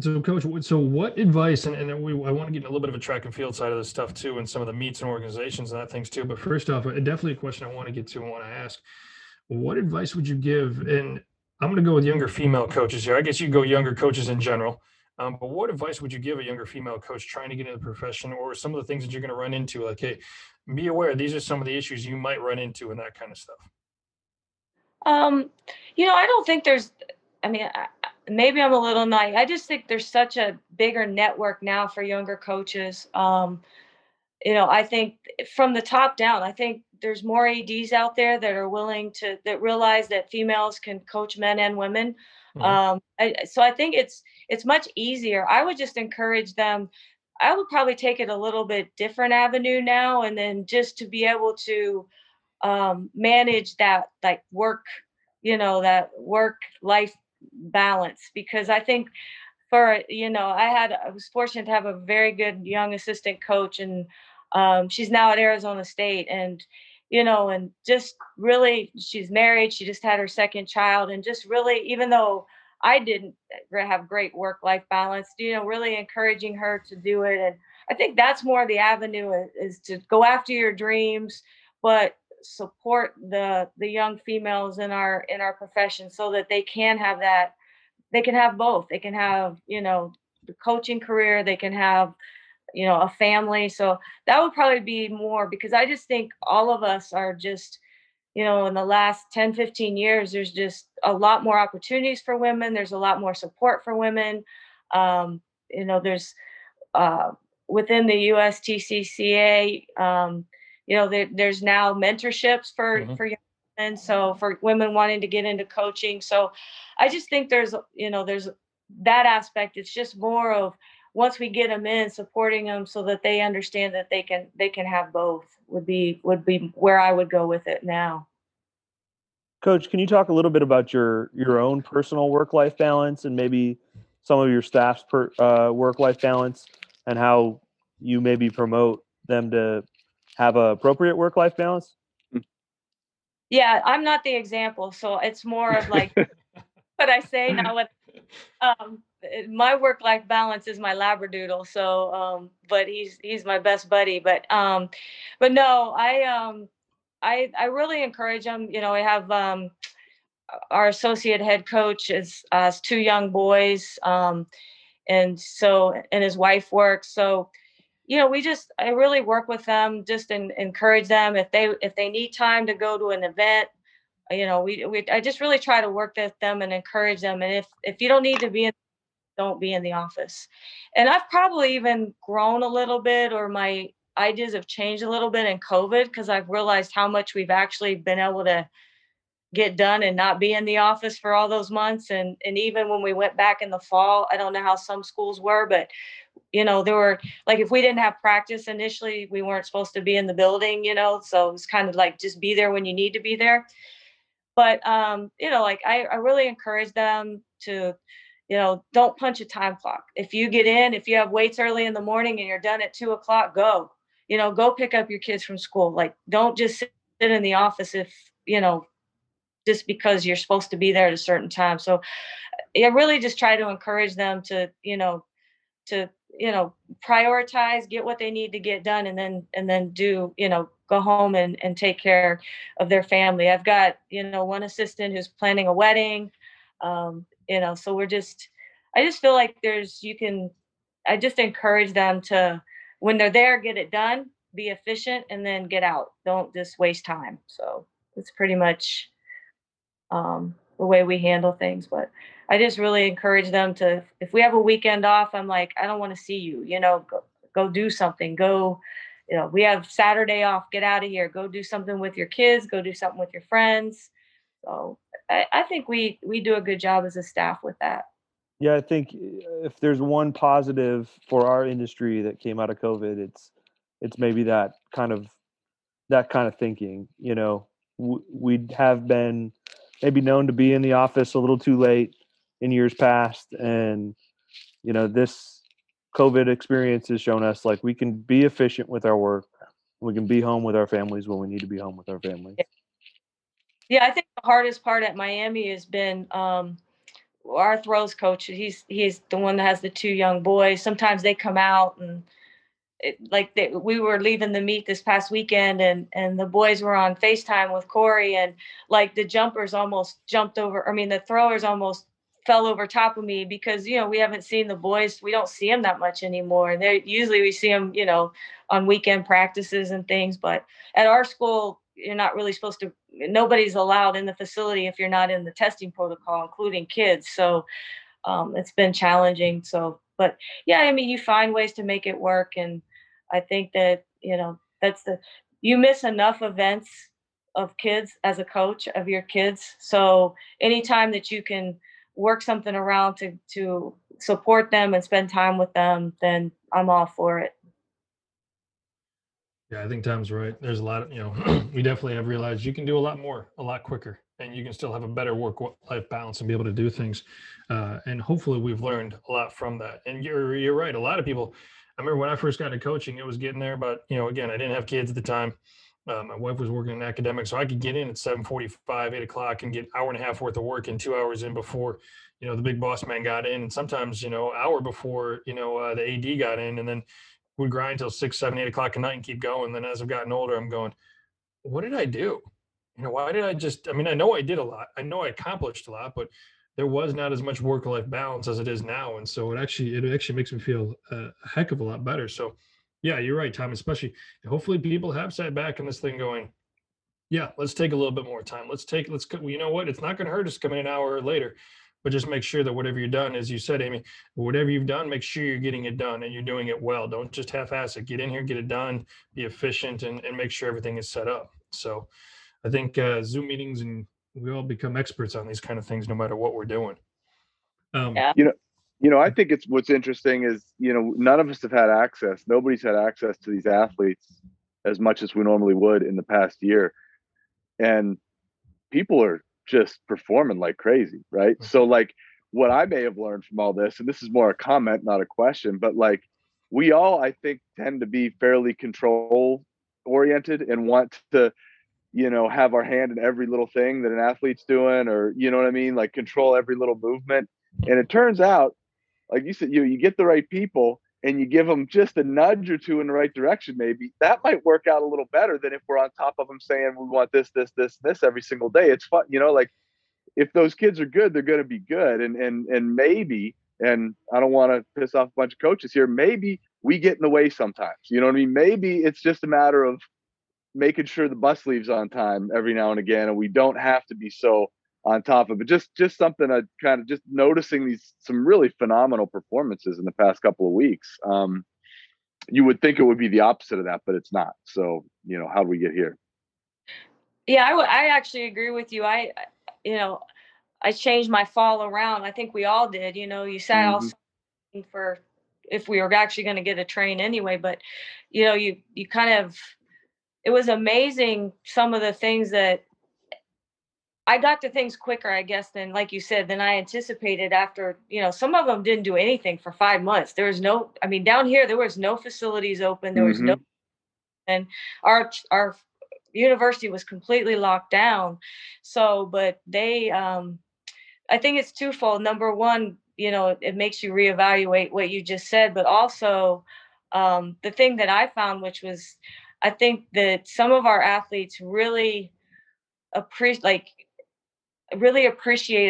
So coach, so what advice, I want to get a little bit of a track and field side of this stuff too, and some of the meets and organizations and that things too. But first off, definitely a question I want to get to and want to ask, what advice would you give? And I'm going to go with younger female coaches here. I guess you go younger coaches in general. But what advice would you give a younger female coach trying to get into the profession, or some of the things that you're going to run into? Like, hey, be aware, these are some of the issues you might run into and that kind of stuff. I don't think there's, maybe I'm a little naive. I just think there's such a bigger network now for younger coaches. I think from the top down, I think there's more ADs out there that are willing to, that realize that females can coach men and women. Mm-hmm. So I think it's much easier. I would just encourage them. I would probably take it a little bit different avenue now. And then just to be able to manage that, like work, that work life balance, because I think I was fortunate to have a very good young assistant coach, and she's now at Arizona State, and and just really, she's married, she just had her second child, and just really, even though I didn't have great work-life balance, really encouraging her to do it. And I think that's more the avenue, is to go after your dreams, but support the young females in our profession, so that they can have that, they can have both, they can have the coaching career, they can have a family. So that would probably be more, because I just think all of us are just in the last 10-15 years, there's just a lot more opportunities for women, there's a lot more support for women, there's within the USTCCCA, there's now mentorships for young women. So for women wanting to get into coaching. So I just think there's that aspect. It's just more of once we get them in, supporting them so that they understand that they can have both would be where I would go with it now. Coach, can you talk a little bit about your own personal work-life balance and maybe some of your staff's work-life balance and how you maybe promote them to have an appropriate work-life balance? Yeah, I'm not the example. So it's more of like what I say now. My work-life balance is my Labradoodle. So, but he's my best buddy. But no, I really encourage them. I have our associate head coach has two young boys, and his wife works. So, I really work with them, just encourage them if they need time to go to an event. I just really try to work with them and encourage them. And if you don't need to be in, don't be in the office. And I've probably even grown a little bit, or my ideas have changed a little bit in COVID, because I've realized how much we've actually been able to get done and not be in the office for all those months. And even when we went back in the fall, I don't know how some schools were, but there were, like, if we didn't have practice initially, we weren't supposed to be in the building, so it was kind of like, just be there when you need to be there. But, I really encourage them to, don't punch a time clock. If you get in, if you have weights early in the morning and you're done at 2:00, go. Go pick up your kids from school. Like, don't just sit in the office just because you're supposed to be there at a certain time. So I really just try to encourage them to prioritize, get what they need to get done, and then do, go home and take care of their family. I've got, one assistant who's planning a wedding. So I just feel like I just encourage them to, when they're there, get it done, be efficient, and then get out. Don't just waste time. So it's pretty much the way we handle things. But I just really encourage them to, if we have a weekend off, I'm like, I don't want to see you, go do something, go, we have Saturday off, get out of here, go do something with your kids, go do something with your friends. So I think we do a good job as a staff with that. Yeah, I think if there's one positive for our industry that came out of COVID, it's maybe that kind of thinking. We have been maybe known to be in the office a little too late in years past, and this COVID experience has shown us, like, we can be efficient with our work. We can be home with our families when we need to be home with our families. Yeah, I think the hardest part at Miami has been our throws coach. He's the one that has the two young boys. Sometimes they come out and we were leaving the meet this past weekend and the boys were on FaceTime with Corey, and like the jumpers almost jumped over. I mean, the throwers almost fell over top of me because, we haven't seen the boys. We don't see them that much anymore. And usually we see them, on weekend practices and things. But at our school, you're not really supposed to, nobody's allowed in the facility if you're not in the testing protocol, including kids. So it's been challenging. So, but yeah, I mean, you find ways to make it work. And I think that, you miss enough events of kids as a coach of your kids. So anytime that you can work something around to support them and spend time with them, then I'm all for it. Yeah, I think Tom's right. There's a lot of, we definitely have realized you can do a lot more, a lot quicker, and you can still have a better work-life balance and be able to do things. And hopefully we've learned a lot from that. And you're right. A lot of people, I remember when I first got into coaching, it was getting there, but again, I didn't have kids at the time. My wife was working in academics, so I could get in at 7:45, 8:00 and get an hour and a half worth of work and 2 hours in before, the big boss man got in. And sometimes, hour before, the AD got in, and then would grind till 6, 7, 8 o'clock at night and keep going. Then as I've gotten older, I'm going, what did I do? Why did I just, I mean, I know I did a lot. I know I accomplished a lot, but there was not as much work-life balance as it is now. And so it actually makes me feel a heck of a lot better. So yeah, you're right, Tom, especially hopefully people have sat back in this thing going, yeah, let's take a little bit more time. Let's go. It's not going to hurt us coming an hour later. but just make sure that whatever you're done, as you said, Amy, whatever you've done, make sure you're getting it done and you're doing it well. Don't just half-ass it. Get in here, get it done, be efficient, and make sure everything is set up. So I think Zoom meetings, and we all become experts on these kind of things, no matter what we're doing. You know, I think it's, what's interesting is, you know, none of us have had access. Nobody's had access to these athletes as much as we normally would in the past year. And people are just performing like crazy, right? So like what I may have learned from all this, and this is more a comment, not a question, but like we all, I think, tend to be fairly control oriented and want to, you know, have our hand in every little thing that an athlete's doing, or, you know what I mean? Like control every little movement. And it turns out, like you said, you get the right people and you give them just a nudge or two in the right direction, maybe that might work out a little better than if we're on top of them saying we want this, this, this, this every single day. It's fun, you know, like if those kids are good, they're going to be good. And maybe, and I don't want to piss off a bunch of coaches here, maybe we get in the way sometimes, you know what I mean? Maybe it's just a matter of making sure the bus leaves on time every now and again, and we don't have to be so on top of it. Just something I kind of just noticing these, some really phenomenal performances in the past couple of weeks. You would think it would be the opposite of that, but it's not. So, you know, how do we get here? Yeah, I actually agree with you. I changed my fall around. I think we all did. You know, you sat all summer for if we were actually going to get a train anyway, but you know, you kind of, it was amazing some of the things that I got to things quicker, I guess, than, like you said, than I anticipated after, you know, some of them didn't do anything for 5 months. There was no, I mean, down here, there was no facilities open. There was no, and our university was completely locked down. So, but they, I think it's twofold. Number one, you know, it makes you reevaluate what you just said, but also the thing that I found, which was, I think that some of our athletes really appreciated,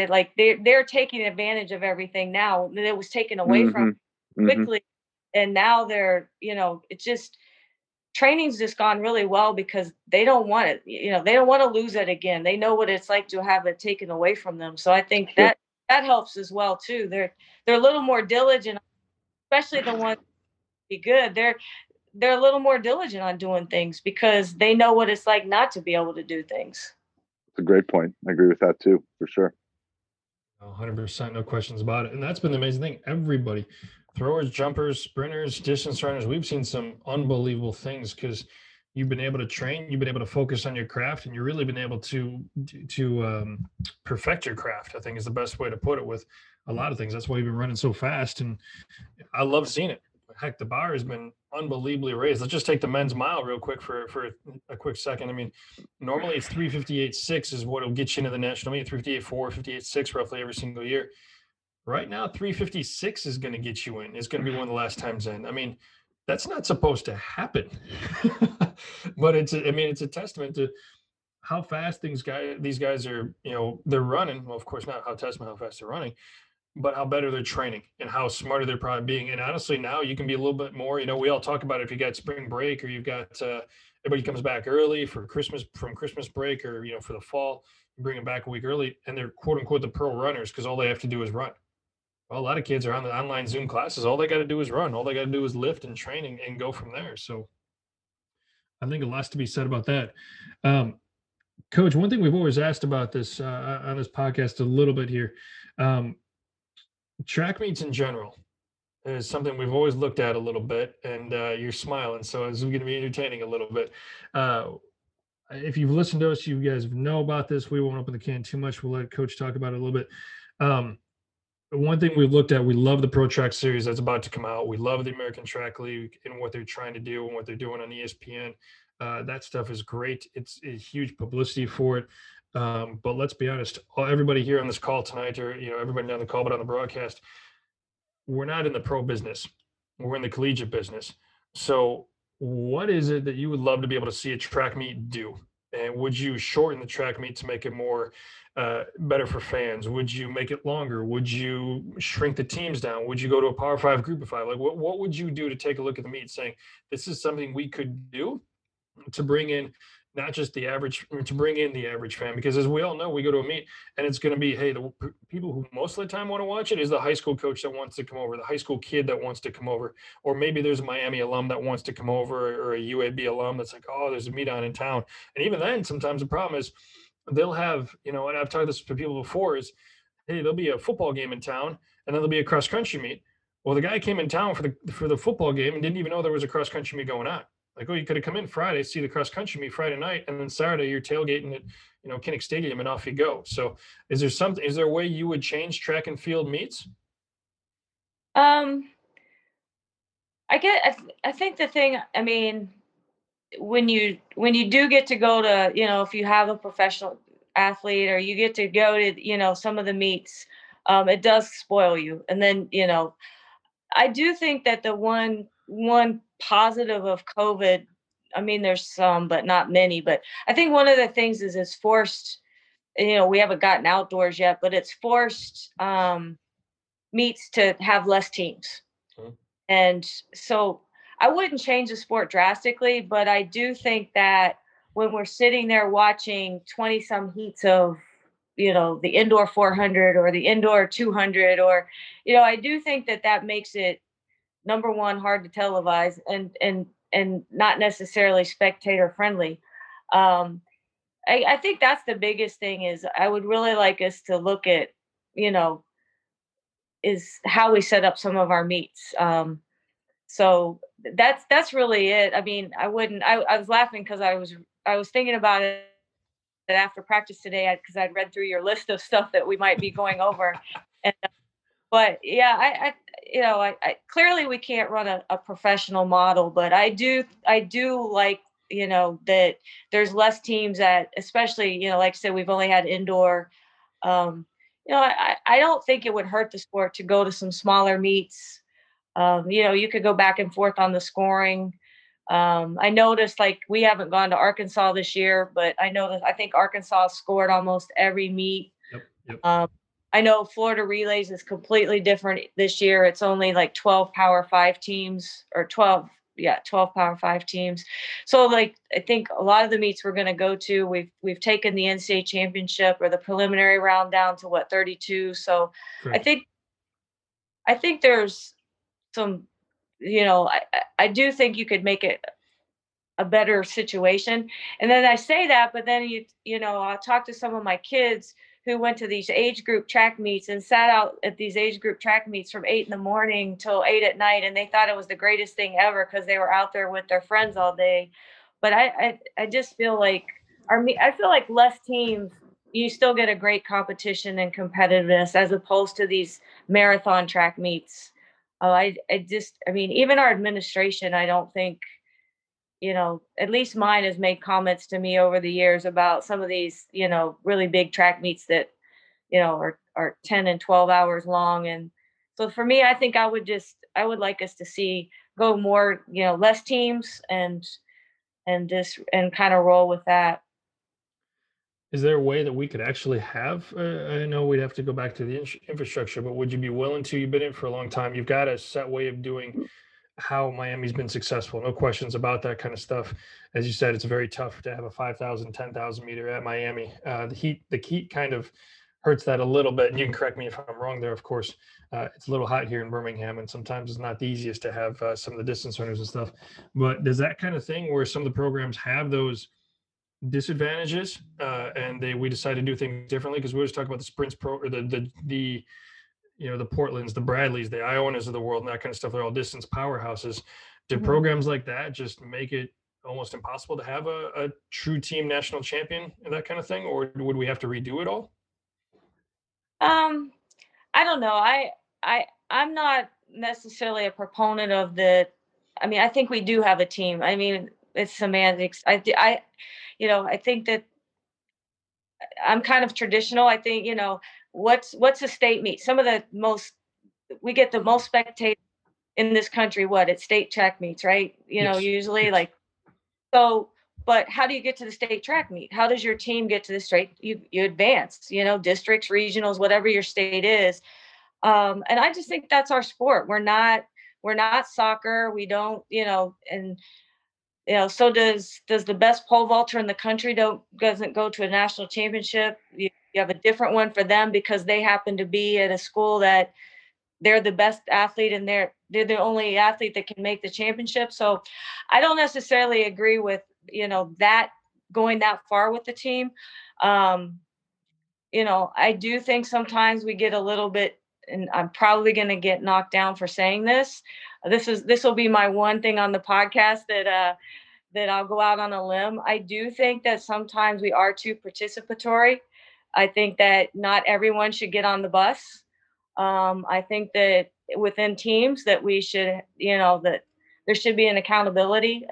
like they're taking advantage of everything now that it was taken away from quickly. And now they're, you know, it's just, training's just gone really well because they don't want it, you know, they don't want to lose it again. They know what it's like to have it taken away from them. So I think that helps as well too. They're a little more diligent, especially the ones be good. They're a little more diligent on doing things because they know what it's like not to be able to do things. A great point. I agree with that too, for sure. 100%, no questions about it. And that's been the amazing thing. Everybody, throwers, jumpers, sprinters, distance runners, we've seen some unbelievable things because you've been able to train, you've been able to focus on your craft, and you've really been able to perfect your craft, I think is the best way to put it with a lot of things. That's why you've been running so fast, and I love seeing it. Heck, the bar has been unbelievably raised. Let's just take the men's mile real quick for a quick second. I mean, normally it's 3:58.6 is what will get you into the national meet, 3:58.4, 3:58.6 roughly every single year. Right now, 3:56 is going to get you in. It's going to be one of the last times in. I mean, that's not supposed to happen. But it's a testament to how fast these guys are, you know, they're running. Well, of course, not how fast they're running, but how better they're training and how smarter they're probably being. And honestly, now you can be a little bit more, you know, we all talk about it, if you got spring break or you've got everybody comes back early for Christmas, from Christmas break, or, you know, for the fall, you bring them back a week early and they're quote unquote the pro runners because all they have to do is run. Well, a lot of kids are on the online Zoom classes. All they got to do is run. All they got to do is lift and training and go from there. So I think a lot's to be said about that. Coach, one thing we've always asked about this on this podcast a little bit here, track meets in general is something we've always looked at a little bit, and you're smiling, so it's going to be entertaining a little bit. If you've listened to us, you guys know about this. We won't open the can too much. We'll let Coach talk about it a little bit. One thing we've looked at, we love the Pro Track series that's about to come out. We love the American Track League and what they're trying to do and what they're doing on ESPN. That stuff is great. It's a huge publicity for it. But let's be honest, everybody here on this call tonight, or, you know, everybody on the call, but on the broadcast, we're not in the pro business. We're in the collegiate business. So what is it that you would love to be able to see a track meet do? And would you shorten the track meet to make it more better for fans? Would you make it longer? Would you shrink the teams down? Would you go to a Power 5 group of 5? Like what would you do to take a look at the meet saying, this is something we could do to bring in not just the average, to bring in the average fan, because as we all know, we go to a meet and it's going to be, hey, the people who most of the time want to watch it is the high school coach that wants to come over, the high school kid that wants to come over, or maybe there's a Miami alum that wants to come over, or a UAB alum that's like, oh, there's a meet on in town. And even then, sometimes the problem is they'll have, you know, and I've talked this to people before, is, hey, there'll be a football game in town and then there'll be a cross country meet. Well, the guy came in town for the football game and didn't even know there was a cross country meet going on. Like, oh, you could have come in Friday, see the cross country meet Friday night, and then Saturday you're tailgating at, you know, Kinnick Stadium, and off you go. So, is there a way you would change track and field meets? I think the thing, I mean, when you do get to go to, you know, if you have a professional athlete or you get to go to, you know, some of the meets, it does spoil you. And then, you know, I do think that the one positive of COVID, I mean, there's some, but not many, but I think one of the things is it's forced, you know, we haven't gotten outdoors yet, but it's forced meets to have less teams. Mm-hmm. And so I wouldn't change the sport drastically, but I do think that when we're sitting there watching 20 some heats of, you know, the indoor 400 or the indoor 200, or, you know, I do think that makes it, number one, hard to televise and not necessarily spectator friendly. I think that's the biggest thing is I would really like us to look at, you know, is how we set up some of our meets. So that's really it. I mean, I was laughing because I was thinking about it after practice today, because I'd read through your list of stuff that we might be going over. But yeah, I clearly we can't run a professional model, but I do like, you know, that there's less teams that, especially, you know, like I said, we've only had indoor, you know, I don't think it would hurt the sport to go to some smaller meets. You know, you could go back and forth on the scoring. I noticed, like, we haven't gone to Arkansas this year, but I think Arkansas scored almost every meet. Yep. I know Florida Relays is completely different this year. It's only like 12 Power 5 teams, or 12 Power 5 teams. So, like, I think a lot of the meets we're going to go to, we've taken the NCAA championship or the preliminary round down to 32. So correct. I think there's some, you know, I do think you could make it a better situation. And then I say that, but then you know, I'll talk to some of my kids who went to these age group track meets and sat out at these age group track meets from 8 in the morning till 8 at night. And they thought it was the greatest thing ever because they were out there with their friends all day. But I just feel like less teams, you still get a great competition and competitiveness as opposed to these marathon track meets. Even our administration, I don't think, you know, at least mine has made comments to me over the years about some of these, you know, really big track meets that, you know, are 10 and 12 hours long. And so for me, I think I would like us to see go more, you know, less teams and kind of roll with that. Is there a way that we could actually have, I know we'd have to go back to the infrastructure, but would you be willing to, you've been in for a long time, you've got a set way of doing how Miami's been successful, no questions about that kind of stuff. As you said, it's very tough to have a 5,000, 10,000 meter at Miami. The heat kind of hurts that a little bit. And you can correct me if I'm wrong there, of course. It's a little hot here in Birmingham, and sometimes it's not the easiest to have some of the distance runners and stuff. But does that kind of thing where some of the programs have those disadvantages and we decide to do things differently? Because we always talk about the sprints pro, or the you know, the Portlands, the Bradleys, the Iowanas of the world, and that kind of stuff. They're all distance powerhouses. Do programs like that just make it almost impossible to have a true team national champion and that kind of thing? Or would we have to redo it all? I don't know. I'm not necessarily a proponent of the, I mean, I think we do have a team. I mean, it's semantics. I you know, I think that I'm kind of traditional. I think, you know, what's a state meet? Some of the most, we get the most spectators in this country, at state track meets, right? You know, usually like, so, but how do you get to the state track meet? How does your team get to the state? You advance, you know, districts, regionals, whatever your state is. And I just think that's our sport. We're not soccer. We don't, you know, and you know, so does the best pole vaulter in the country doesn't go to a national championship. You have a different one for them because they happen to be at a school that they're the best athlete and they're the only athlete that can make the championship. So I don't necessarily agree with, you know, that going that far with the team. You know, I do think sometimes we get a little bit, and I'm probably going to get knocked down for saying this. This will be my one thing on the podcast that I'll go out on a limb. I do think that sometimes we are too participatory. I think that not everyone should get on the bus. I think that within teams that we should, you know, that there should be an accountability.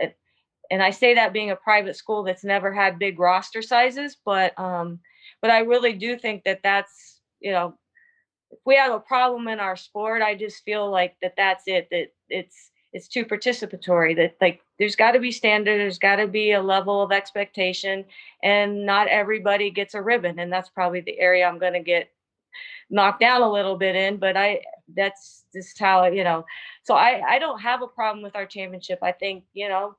And I say that being a private school that's never had big roster sizes, but I really do think that that's, you know, if we have a problem in our sport, I just feel like that's it, that it's too participatory, that like there's got to be standards, there's got to be a level of expectation, and not everybody gets a ribbon. And that's probably the area I'm going to get knocked down a little bit in, but that's just how, you know, so I don't have a problem with our championship. I think, you know,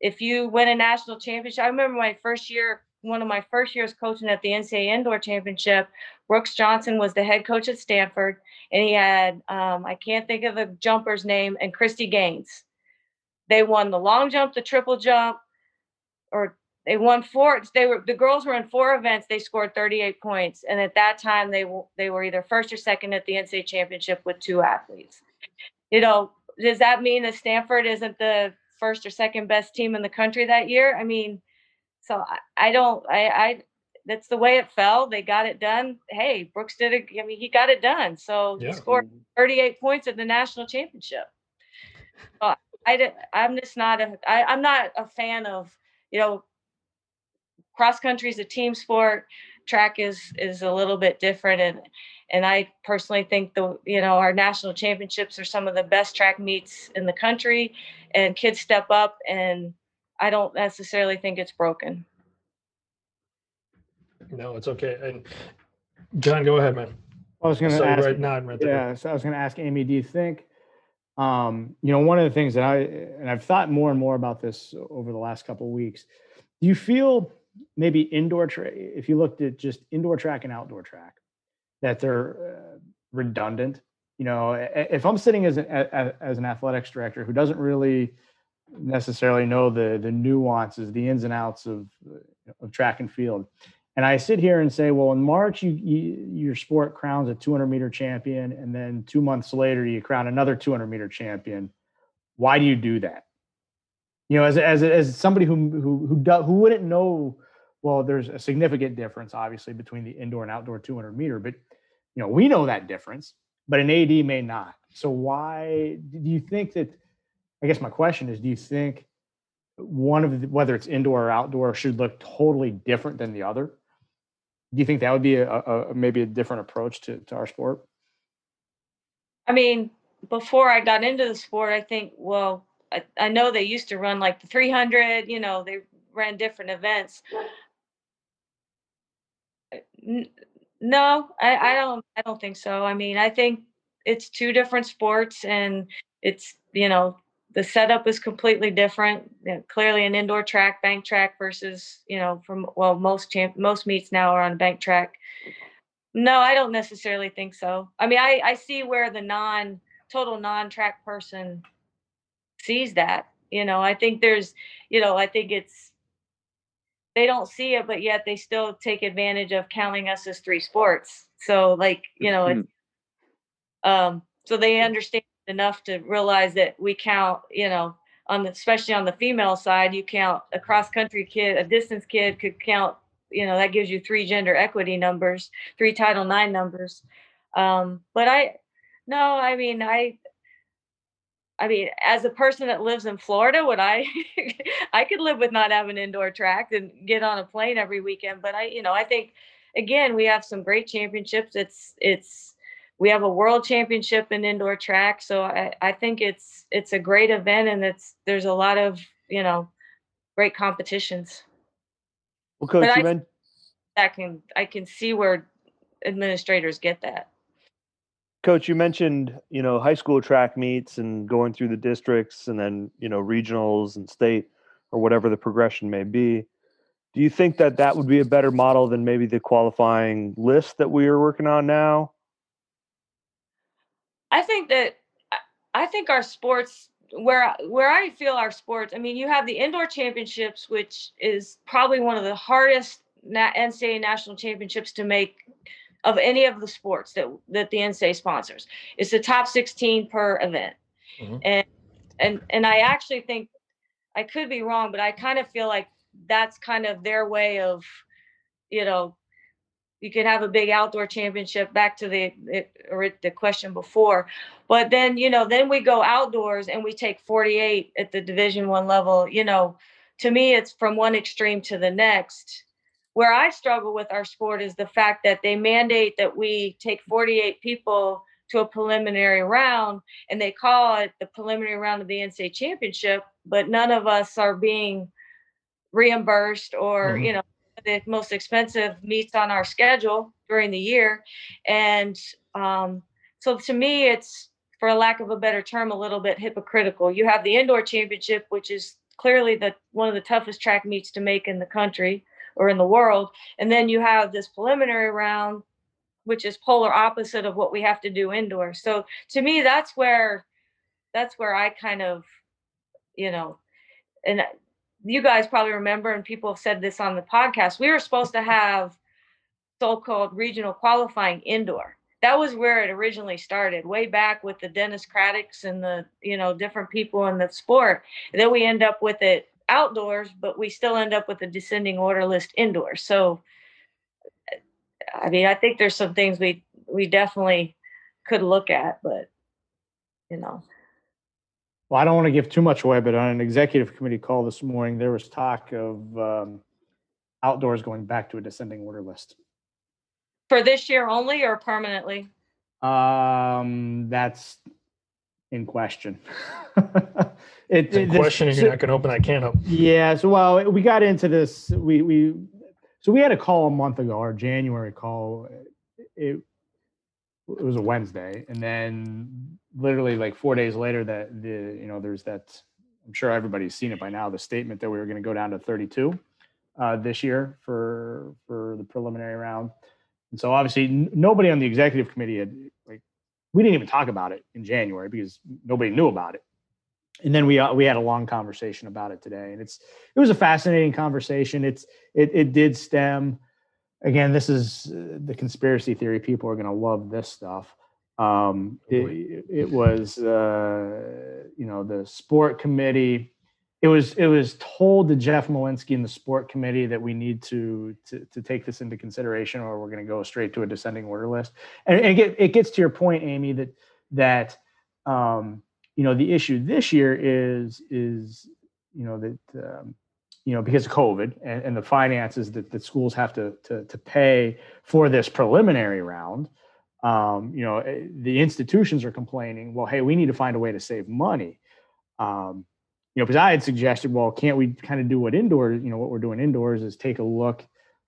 if you win a national championship, I remember my first year, one of my first years coaching at the NCAA Indoor Championship, Brooks Johnson was the head coach at Stanford, and he had, I can't think of the jumper's name, and Christy Gaines. They won the long jump, the triple jump, or they won four. The girls were in four events. They scored 38 points, and at that time, they were either first or second at the NCAA Championship with two athletes. You know, does that mean that Stanford isn't the first or second best team in the country that year? I mean, so I that's the way it fell. They got it done. Hey, Brooks did it. I mean, he got it done. So yeah. He scored 38 points at the national championship. So I'm not a fan of, you know, cross country is a team sport. Track is a little bit different. And I personally think our national championships are some of the best track meets in the country, and kids step up, and I don't necessarily think it's broken. No, it's okay. And John, go ahead, man. I was going to ask, so I was going to ask Amy, do you think, you know, one of the things that I've thought more and more about this over the last couple of weeks, do you feel maybe if you looked at just indoor track and outdoor track, that they're redundant? You know, if I'm sitting as an athletics director who doesn't really necessarily know the nuances, the ins and outs of track and field, and I sit here and say, well, in March your sport crowns a 200 meter champion, and then 2 months later you crown another 200 meter champion. Why do you do that? You know, as somebody who wouldn't know. Well, there's a significant difference, obviously, between the indoor and outdoor 200 meter, but, you know, we know that difference, but an AD may not. So why do you think that, I guess my question is, do you think whether it's indoor or outdoor, should look totally different than the other? Do you think that would be maybe a different approach to our sport? I mean, before I got into the sport, I think, well, I know they used to run like the 300, you know, they ran different events. No, I don't think so. I mean, I think it's two different sports, and it's, you know, the setup is completely different. You know, clearly an indoor track, bank track versus, you know, most meets now are on bank track. No, I don't necessarily think so. I mean, I see where the non-track person sees that. You know, I think there's, you know, I think it's, they don't see it, but yet they still take advantage of counting us as three sports. So like, you know, mm-hmm. So they understand enough to realize that we count, you know, especially on the female side, you count a cross country kid, a distance kid could count, you know, that gives you three gender equity numbers, three Title IX numbers. But as a person that lives in Florida, would I could live with not having indoor track and get on a plane every weekend. But I think, again, we have some great championships. We have a world championship in indoor track. So I think it's a great event, and there's a lot of, you know, great competitions. Well, Coach, I can see where administrators get that. Coach, you mentioned, you know, high school track meets and going through the districts and then, you know, regionals and state. or whatever the progression may be. Do you think that that would be a better model than maybe the qualifying list that we are working on now? I think our sports, where I feel our sports, I mean, you have the indoor championships, which is probably one of the hardest NCAA national championships to make of any of the sports that the NCAA sponsors. It's the top 16 per event. Mm-hmm. And I actually think, I could be wrong, but I kind of feel like that's kind of their way of, you know, you can have a big outdoor championship, back to the question before, but then, you know, then we go outdoors and we take 48 at the Division I level. You know, to me, it's from one extreme to the next. Where I struggle with our sport is the fact that they mandate that we take 48 people to a preliminary round, and they call it the preliminary round of the NCAA championship, but none of us are being reimbursed or, mm-hmm. you know, the most expensive meets on our schedule during the year. And so to me, it's, for lack of a better term, a little bit hypocritical. You have the indoor championship, which is clearly one of the toughest track meets to make in the country or in the world. And then you have this preliminary round, which is polar opposite of what we have to do indoor. So to me, that's where I kind of, you know, and you guys probably remember, and people have said this on the podcast, we were supposed to have so-called regional qualifying indoor. That was where it originally started, way back with the Dennis Craddock's and the, you know, different people in the sport. And then we end up with it outdoors, but we still end up with a descending order list indoors. So, I mean, I think there's some things we definitely could look at, but, you know. Well, I don't want to give too much away, but on an executive committee call this morning, there was talk of outdoors going back to a descending order list. For this year only or permanently? That's in question. It's in question if you're not going to open that can up. Yeah, so well, we got into this. So we had a call a month ago, our January call. It was a Wednesday, and then literally like 4 days later, that there's that. I'm sure everybody's seen it by now. The statement that we were going to go down to 32 this year for the preliminary round, and so obviously nobody on the executive committee had we didn't even talk about it in January because nobody knew about it. And then we had a long conversation about it today, and it was a fascinating conversation. It did stem. Again, this is the conspiracy theory. People are going to love this stuff. It was, the sport committee. It was told to Jeff Malinsky and the sport committee that we need to take this into consideration, or we're going to go straight to a descending order list. And it gets to your point, Amy, that the issue this year is because of COVID and the finances that schools have to pay for this preliminary round, the institutions are complaining, well, hey, we need to find a way to save money. Because I had suggested, well, can't we kind of do what we're doing indoors is take a look,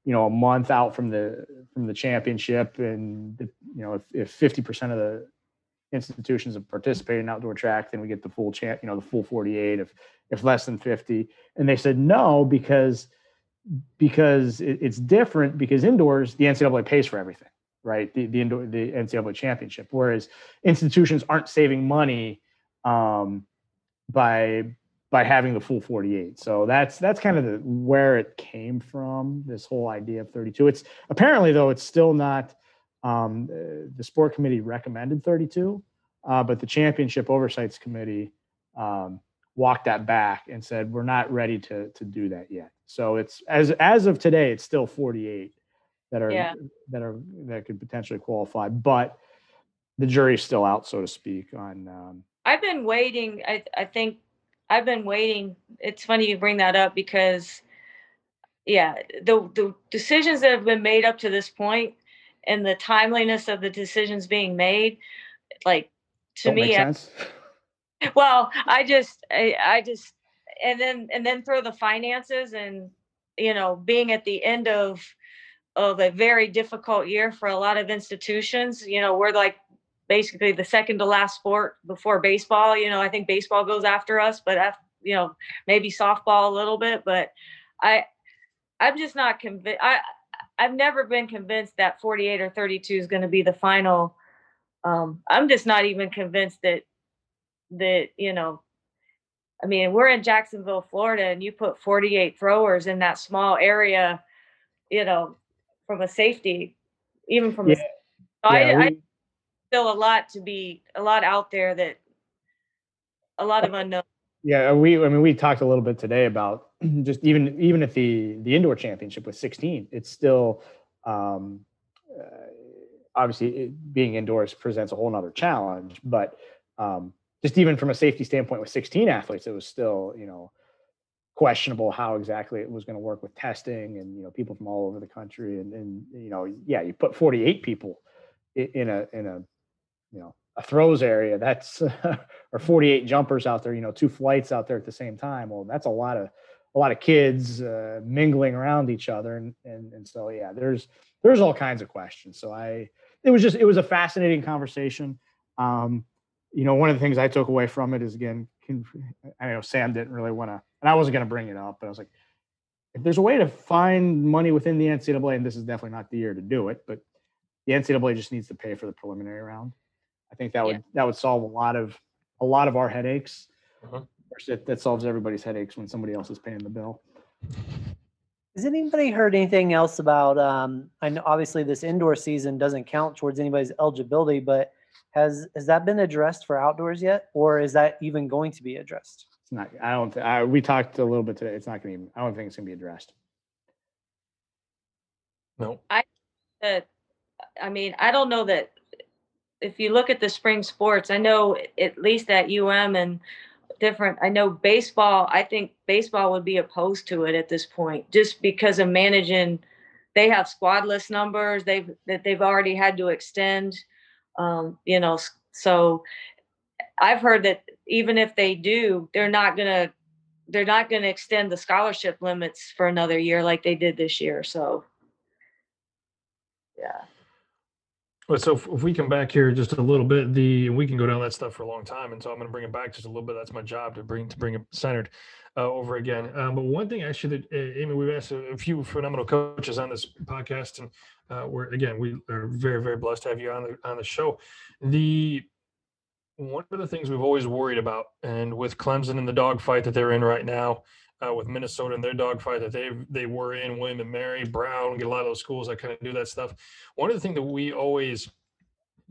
a month out from the championship, and if 50% of the institutions have participated in outdoor track, then we get the full the full 48 if less than 50. And they said no, because it's different, because indoors the NCAA pays for everything, right? The NCAA championship, whereas institutions aren't saving money by having the full 48. So that's kind of where it came from, this whole idea of 32. It's apparently, though, it's still not. The sport committee recommended 32, but the championship oversights committee walked that back and said, we're not ready to do that yet. So it's as of today, it's still 48 that could potentially qualify, but the jury's still out, so to speak, on, I've been waiting. I think I've been waiting. It's funny you bring that up because the decisions that have been made up to this point, and the timeliness of the decisions being made, to me, and then throw the finances and, being at the end of a very difficult year for a lot of institutions, we're basically the second to last sport before baseball. I think baseball goes after us, but you know, maybe softball a little bit, but I'm just not convinced. I've never been convinced that 48 or 32 is going to be the final. I'm just not even convinced that, you know, I mean, we're in Jacksonville, Florida, and you put 48 throwers in that small area, you know, from a safety, even from I still a lot out there, that a lot of unknown. Yeah, we talked a little bit today about just even at the indoor championship with 16, it's still obviously being indoors presents a whole nother challenge, but just even from a safety standpoint with 16 athletes, it was still, you know, questionable how exactly it was going to work with testing and, you know, people from all over the country. And you know, yeah, you put 48 people in a, you know, a throws area, that's or 48 jumpers out there, you know, two flights out there at the same time. Well, that's a lot of kids mingling around each other. And so, yeah, there's all kinds of questions. So it was a fascinating conversation. You know, one of the things I took away from it is, again, I know Sam didn't really want to, and I wasn't going to bring it up, but I was like, if there's a way to find money within the NCAA, and this is definitely not the year to do it, but the NCAA just needs to pay for the preliminary round. I think that would solve a lot of our headaches. Uh-huh. That solves everybody's headaches when somebody else is paying the bill. Has anybody heard anything else about, I know obviously this indoor season doesn't count towards anybody's eligibility, but has that been addressed for outdoors yet, or is that even going to be addressed? It's not. We talked a little bit today. It's not going to be. I don't think it's going to be addressed. No. I don't know that. If you look at the spring sports, I know at least at UM and different, I know baseball, I think baseball would be opposed to it at this point, just because of managing. They have squad list numbers that they've already had to extend, you know, so I've heard that even if they do, they're not going to extend the scholarship limits for another year like they did this year. So, yeah. So if we come back here just a little bit, we can go down that stuff for a long time, and so I'm going to bring it back just a little bit. That's my job to bring it centered over again. But one thing actually that Amy, we've asked a few phenomenal coaches on this podcast, and we are very, very blessed to have you on the show. One of the things we've always worried about, and with Clemson and the dogfight that they're in right now, with Minnesota and their dogfight that they were in, William and Mary, Brown, get a lot of those schools that kind of do that stuff. One of the things that we always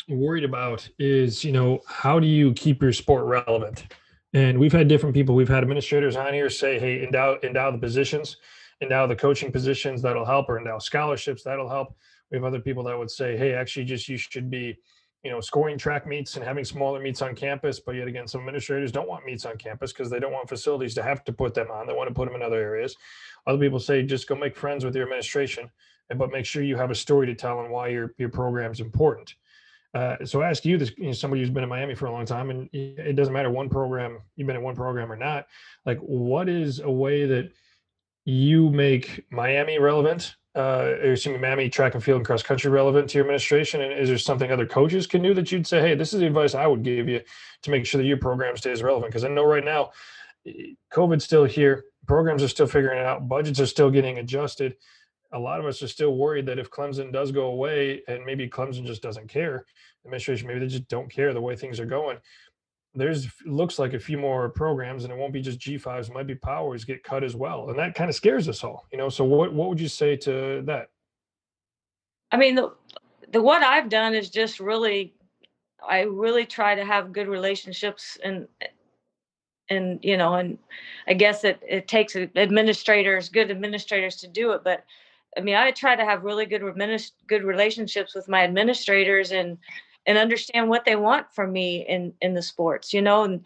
worried about is, you know, how do you keep your sport relevant? And we've had different people, we've had administrators on here say, hey, endow the positions, endow the coaching positions, that'll help, or endow scholarships, that'll help. We have other people that would say, hey, actually just, you should be, you know, scoring track meets and having smaller meets on campus. But yet again, some administrators don't want meets on campus because they don't want facilities to have to put them on. They want to put them in other areas. Other people say, just go make friends with your administration, but make sure you have a story to tell and why your program is important. So I ask you this, you know, somebody who's been in Miami for a long time, and it doesn't matter one program, you've been in one program or not, like what is a way that you make Miami relevant? Miami track and field and cross country relevant to your administration? And is there something other coaches can do that you'd say, hey, this is the advice I would give you to make sure that your program stays relevant? Because I know right now, COVID's still here. Programs are still figuring it out. Budgets are still getting adjusted. A lot of us are still worried that if Clemson does go away, and maybe Clemson just doesn't care, administration, maybe they just don't care the way things are going. There's looks like a few more programs, and it won't be just G5s, it might be powers get cut as well. And that kind of scares us all, you know? So what would you say to that? I mean, the what I've done is just really, I really try to have good relationships and you know, and I guess it takes good administrators to do it. But I mean, I try to have really good relationships with my administrators and understand what they want from me in the sports, you know, and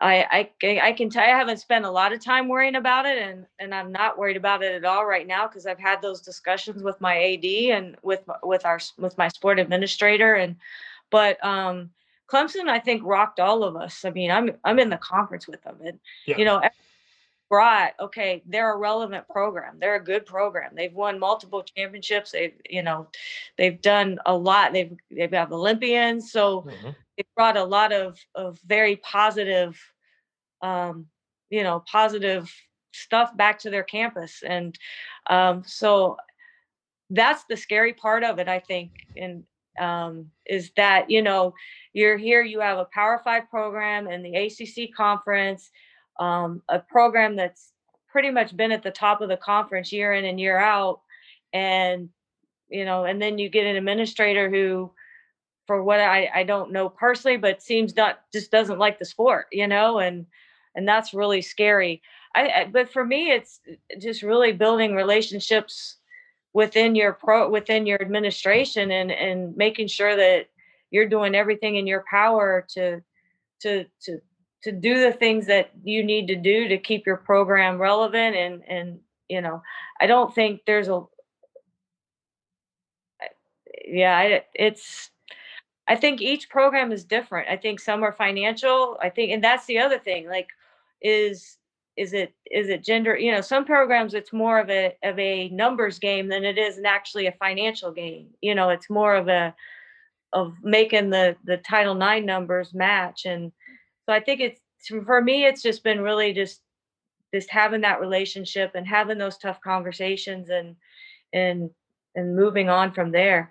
I can tell you, I haven't spent a lot of time worrying about it, and I'm not worried about it at all right now, because I've had those discussions with my AD and with my sport administrator. But Clemson, I think, rocked all of us. I mean, I'm in the conference with them, and you know, they're a relevant program. They're a good program. They've won multiple championships. They've done a lot. They've have Olympians. So They brought a lot of very positive, you know, positive stuff back to their campus. And so that's the scary part of it, I think. And is that, you know, you're here, you have a Power Five program and the ACC conference, a program that's pretty much been at the top of the conference year in and year out. And, you know, and then you get an administrator who, for what I don't know personally, but seems not, just doesn't like the sport, you know, and that's really scary. But for me, it's just really building relationships within your administration and making sure that you're doing everything in your power to do the things that you need to do to keep your program relevant. And, you know, I don't think there's a, yeah, it's, I think each program is different. I think some are financial. I think, and that's the other thing, like, is it gender? You know, some programs, it's more of a numbers game than it is actually a financial game. You know, it's more of a, of making the Title IX numbers match. And so I think it's, for me, it's just been really just having that relationship and having those tough conversations and moving on from there.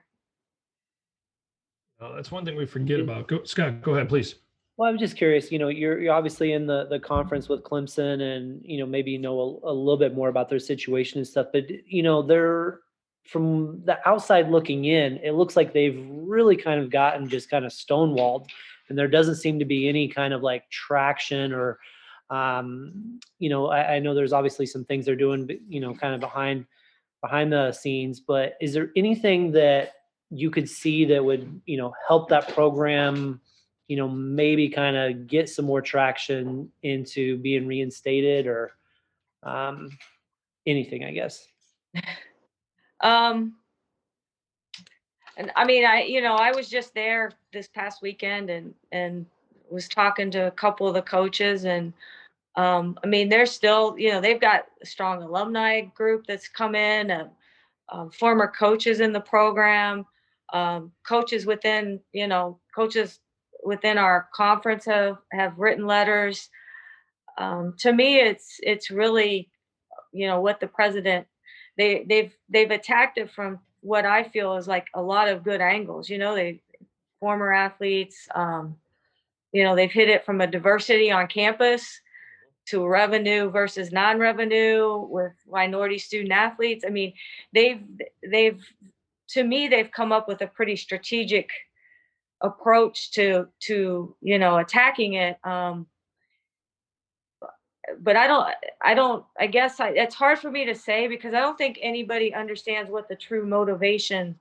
That's one thing we forget about. Go, Scott, go ahead, please. Well, I'm just curious, you know, you're obviously in the conference with Clemson and, you know, maybe you know a little bit more about their situation and stuff, but, you know, they're from the outside looking in, it looks like they've really kind of gotten just kind of stonewalled, and there doesn't seem to be any kind of like traction or, you know, I know there's obviously some things they're doing, you know, kind of behind the scenes, but is there anything that you could see that would, you know, help that program, you know, maybe kind of get some more traction into being reinstated or anything, I guess? And I mean, you know, I was just there this past weekend and was talking to a couple of the coaches and I mean, they're still, you know, they've got a strong alumni group that's come in, former coaches in the program, coaches within, you know, coaches within our conference have written letters. To me, it's really, you know, what the president, they've attacked it from what I feel is like a lot of good angles. You know, they former athletes, you know, they've hit it from a diversity on campus to revenue versus non-revenue with minority student athletes. I mean, they've to me, they've come up with a pretty strategic approach to, you know, attacking it. But I guess it's hard for me to say because I don't think anybody understands what the true motivation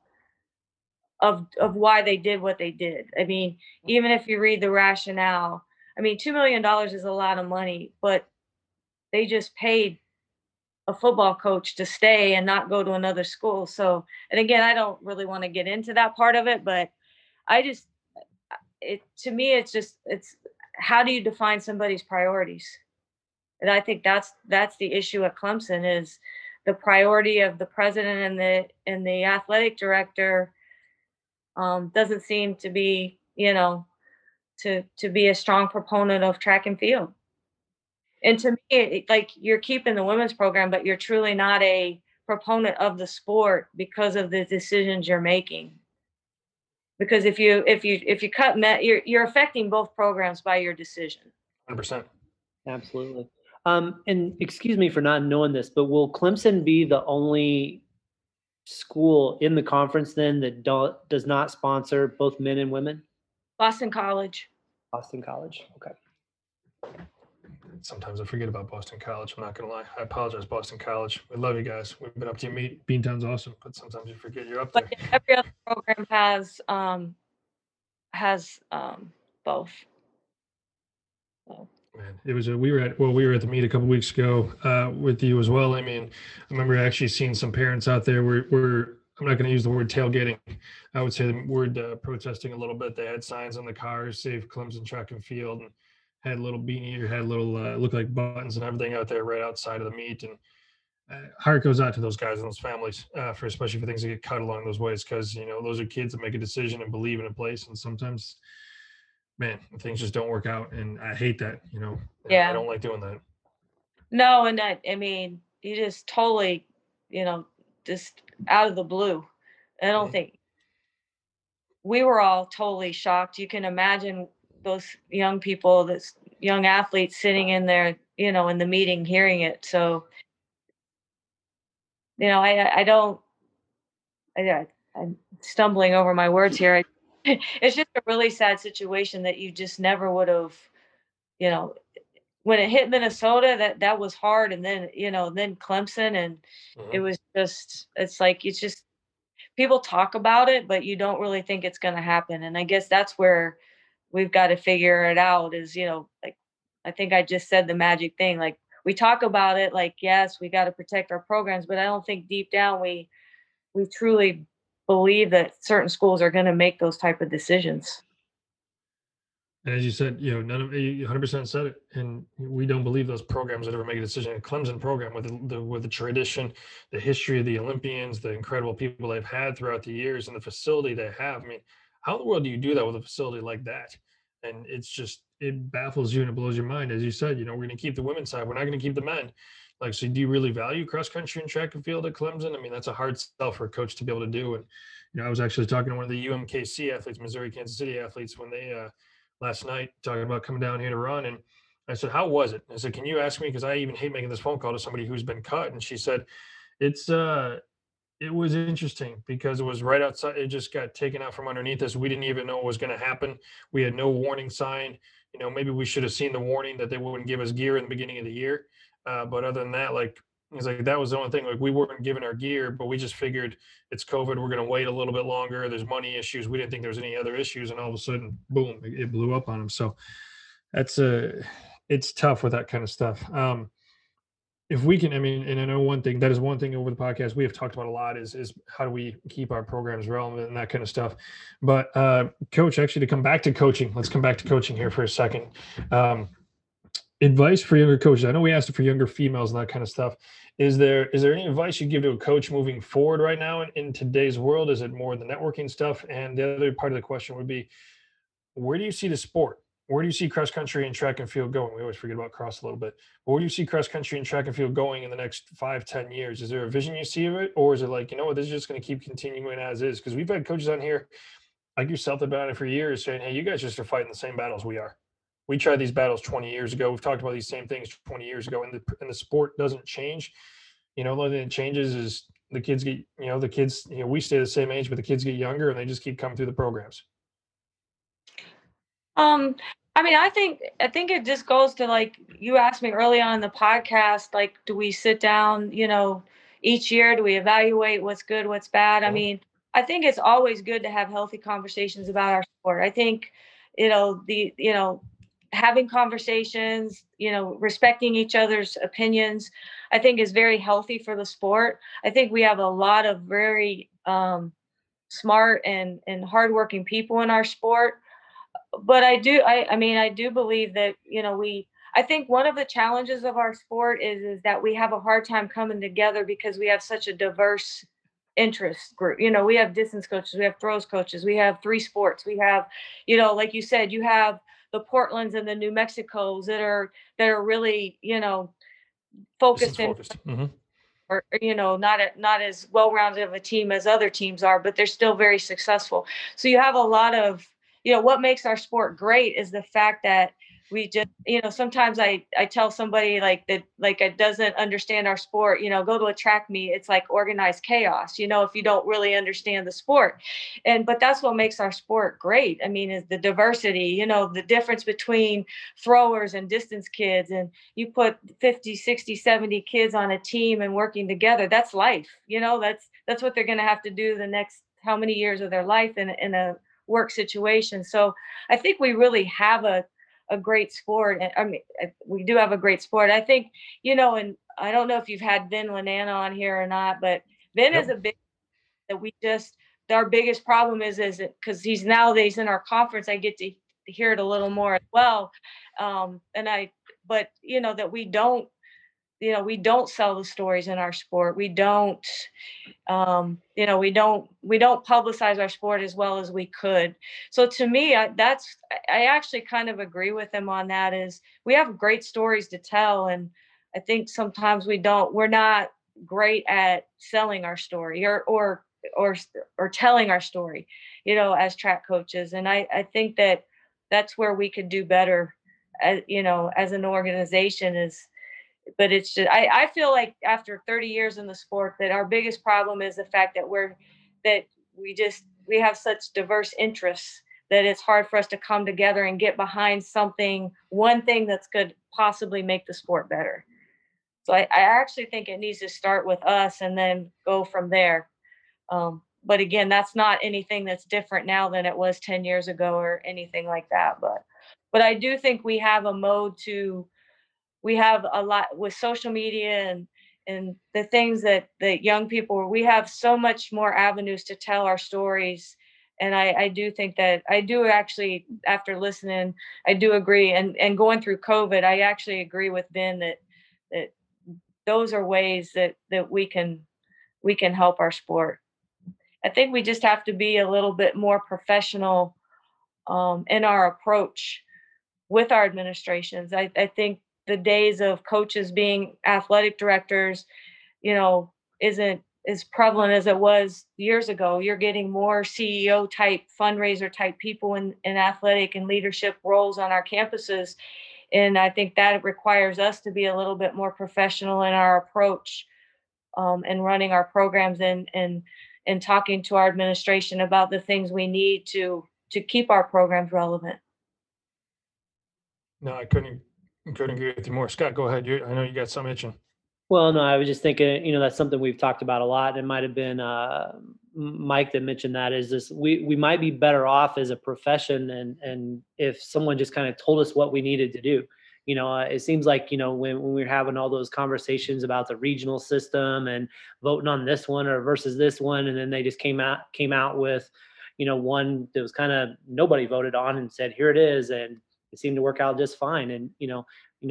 of why they did what they did. I mean, even if you read the rationale, I mean, $2 million is a lot of money, but they just paid a football coach to stay and not go to another school. So, and again, I don't really want to get into that part of it, but I just, to me, it's how do you define somebody's priorities? And I think that's the issue at Clemson is the priority of the president and the athletic director doesn't seem to be, you know, to be a strong proponent of track and field. And to me, it, like, you're keeping the women's program, but you're truly not a proponent of the sport because of the decisions you're making. Because if you cut, you're affecting both programs by your decision. 100%. Absolutely. And excuse me for not knowing this, but will Clemson be the only school in the conference then that does not sponsor both men and women? Boston College. Okay. Sometimes I forget about Boston College. I'm not going to lie. I apologize, Boston College. We love you guys. We've been up to you. Beantown's awesome, but sometimes you forget you're up there. But every other program has both. So. Man, it was we were at the meet a couple of weeks ago with you as well. I mean, I remember actually seeing some parents out there were I'm not going to use the word tailgating. I would say the word protesting a little bit. They had signs on the cars, "Save Clemson Track and Field," and had little beanie, had little look like buttons and everything out there right outside of the meet. And heart goes out to those guys and those families, for especially for things that get cut along those ways, because you know those are kids that make a decision and believe in a place, and sometimes, man, things just don't work out, and I hate that, you know. Yeah. I don't like doing that. No, and I mean, you just totally, you know, just out of the blue. I don't think we were all totally shocked. You can imagine those young people, those young athletes sitting in there, you know, in the meeting, hearing it. So, you know, I'm stumbling over my words here. It's just a really sad situation that you just never would have, you know, when it hit Minnesota, that was hard. And then, you know, then Clemson, and it was just, it's like, it's just, people talk about it, but you don't really think it's going to happen. And I guess that's where we've got to figure it out is, you know, like, I think I just said the magic thing. Like, we talk about it, like, yes, we got to protect our programs, but I don't think deep down we truly believe that certain schools are going to make those type of decisions. And as you said, you know, you 100% said it, and we don't believe those programs that ever make a decision. And Clemson program, with the tradition, the history of the Olympians, the incredible people they've had throughout the years, and the facility they have. I mean, how in the world do you do that with a facility like that? And it's just, it baffles you and it blows your mind. As you said, you know, we're going to keep the women's side, we're not going to keep the men. Like, so do you really value cross country and track and field at Clemson? I mean, that's a hard sell for a coach to be able to do. And you know, I was actually talking to one of the UMKC athletes, Missouri Kansas City athletes, when they last night, talking about coming down here to run. And I said, how was it? I said, can you ask me? Because I even hate making this phone call to somebody who's been cut. And she said, it was interesting because it was right outside. It just got taken out from underneath us. We didn't even know what was going to happen. We had no warning sign. You know, maybe we should have seen the warning that they wouldn't give us gear in the beginning of the year. But other than that, like, it's like, that was the only thing. Like, we weren't given our gear, but we just figured it's COVID. We're going to wait a little bit longer. There's money issues. We didn't think there was any other issues. And all of a sudden, boom, it blew up on them. So it's tough with that kind of stuff. If we can, I mean, and I know one thing, that is one thing over the podcast we have talked about a lot is how do we keep our programs relevant and that kind of stuff. But coach, actually, to come back to coaching, let's come back to coaching here for a second. Advice for younger coaches. I know we asked it for younger females and that kind of stuff. Is there any advice you give to a coach moving forward right now in today's world? Is it more the networking stuff? And the other part of the question would be, where do you see the sport? Where do you see cross country and track and field going? We always forget about cross a little bit. But where do you see cross country and track and field going in the next 5-10 years? Is there a vision you see of it? Or is it like, you know what, this is just going to keep continuing as is? Because we've had coaches on here like yourself about it for years saying, hey, you guys just are fighting the same battles we are. We tried these battles 20 years ago. We've talked about these same things 20 years ago, and the sport doesn't change. You know, the only thing that changes is the kids get, you know, we stay the same age, but the kids get younger, and they just keep coming through the programs. I mean, I think it just goes to, like, you asked me early on in the podcast, like, do we sit down, you know, each year, do we evaluate what's good, what's bad? I mean, I think it's always good to have healthy conversations about our sport. I think, you know, having conversations, you know, respecting each other's opinions, I think is very healthy for the sport. I think we have a lot of very smart and hardworking people in our sport. But I do believe that, you know, I think one of the challenges of our sport is that we have a hard time coming together because we have such a diverse interest group. You know, we have distance coaches, we have throws coaches, we have three sports, we have, you know, like you said, you have the Portlands and the New Mexicos that are really, you know, focused. Or, you know, not as well-rounded of a team as other teams are, but they're still very successful. So you have a lot of, you know, what makes our sport great is the fact that we just, you know, sometimes I tell somebody that doesn't understand our sport, you know, go to a track meet. It's like organized chaos, you know, if you don't really understand the sport. But that's what makes our sport great. I mean, is the diversity, you know, the difference between throwers and distance kids, and you put 50, 60, 70 kids on a team and working together. That's life. You know, that's what they're going to have to do the next how many years of their life in a work situation. So I think we really have a great sport. I mean, we do have a great sport. I think, you know, and I don't know if you've had Ben Lanana on here or not, but Ben is a big, that we just, our biggest problem is because he's nowadays in our conference, I get to hear it a little more as well. But you know, that we don't sell the stories in our sport. We don't, you know, we don't publicize our sport as well as we could. So to me, I actually kind of agree with him on that, is we have great stories to tell. And I think sometimes we're not great at selling our story or telling our story, as track coaches. And I think that that's where we could do better, as an organization but it's just, I feel like after 30 years in the sport that our biggest problem is the fact that we have such diverse interests that it's hard for us to come together and get behind one thing that's could possibly make the sport better. So I actually think it needs to start with us and then go from there. But again, that's not anything that's different now than it was 10 years ago or anything like that. But I do think we have a mode to, we have a lot with social media and the things that young people, we have so much more avenues to tell our stories. And I do think that I do actually, after listening, I do agree. And going through COVID, I actually agree with Ben that those are ways that we can help our sport. I think we just have to be a little bit more professional in our approach with our administrations. I think the days of coaches being athletic directors, isn't as prevalent as it was years ago. You're getting more CEO type, fundraiser type people in athletic and leadership roles on our campuses. And I think that requires us to be a little bit more professional in our approach and running our programs and talking to our administration about the things we need to keep our programs relevant. No, I couldn't agree with you more. Scott, go ahead. I know you got something itching. Well, no, I was just thinking, that's something we've talked about a lot. And it might've been Mike that mentioned that is this, we might be better off as a profession. And if someone just kind of told us what we needed to do, it seems like, when we're having all those conversations about the regional system and voting on this one or versus this one, and then they just came out with, one that was kind of nobody voted on and said, here it is. And it seemed to work out just fine. And,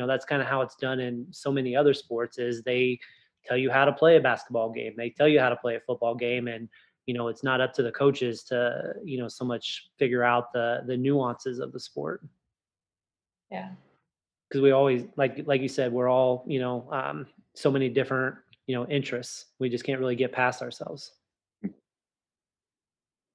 that's kind of how it's done in so many other sports is they tell you how to play a basketball game. They tell you how to play a football game. And, it's not up to the coaches to, so much figure out the nuances of the sport. Yeah. Because we always, like you said, we're all, so many different, interests. We just can't really get past ourselves.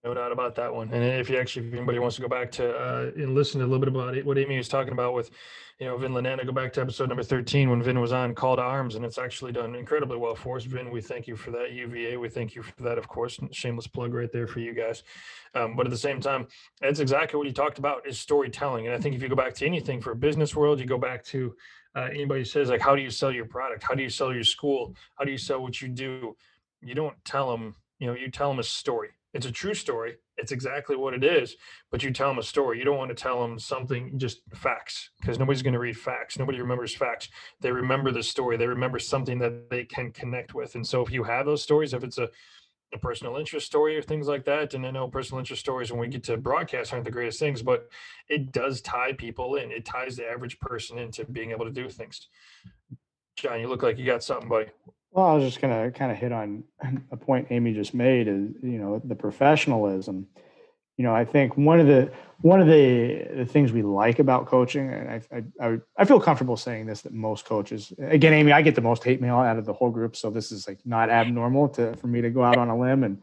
No doubt about that one. And if anybody wants to go back to and listen to a little bit about what Amy was talking about with, Vin Lanana, go back to episode number 13 when Vin was on Call to Arms, and it's actually done incredibly well for us. Vin, we thank you for that. UVA, we thank you for that, of course. Shameless plug right there for you guys. But at the same time, that's exactly what you talked about is storytelling. And I think if you go back to anything for a business world, you go back to anybody who says, how do you sell your product? How do you sell your school? How do you sell what you do? You don't tell them, you tell them a story. It's a true story. It's exactly what it is, but you tell them a story. You don't want to tell them something, just facts, because nobody's going to read facts. Nobody remembers facts. They remember the story. They remember something that they can connect with. And so if you have those stories, if it's a personal interest story or things like that, and I know personal interest stories when we get to broadcast aren't the greatest things, but it does tie people in. It ties the average person into being able to do things. John, you look like you got something, buddy. Well, I was just going to kind of hit on a point Amy just made is, the professionalism. I think one of the things we like about coaching, and I feel comfortable saying this, that most coaches, again, Amy, I get the most hate mail out of the whole group. So this is not abnormal for me to go out on a limb, and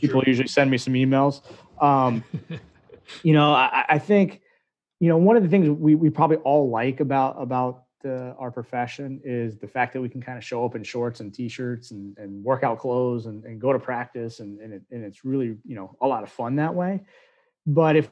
people usually send me some emails. I think, one of the things we probably all like about our profession is the fact that we can kind of show up in shorts and t-shirts and workout clothes and go to practice. And it's really, a lot of fun that way. But if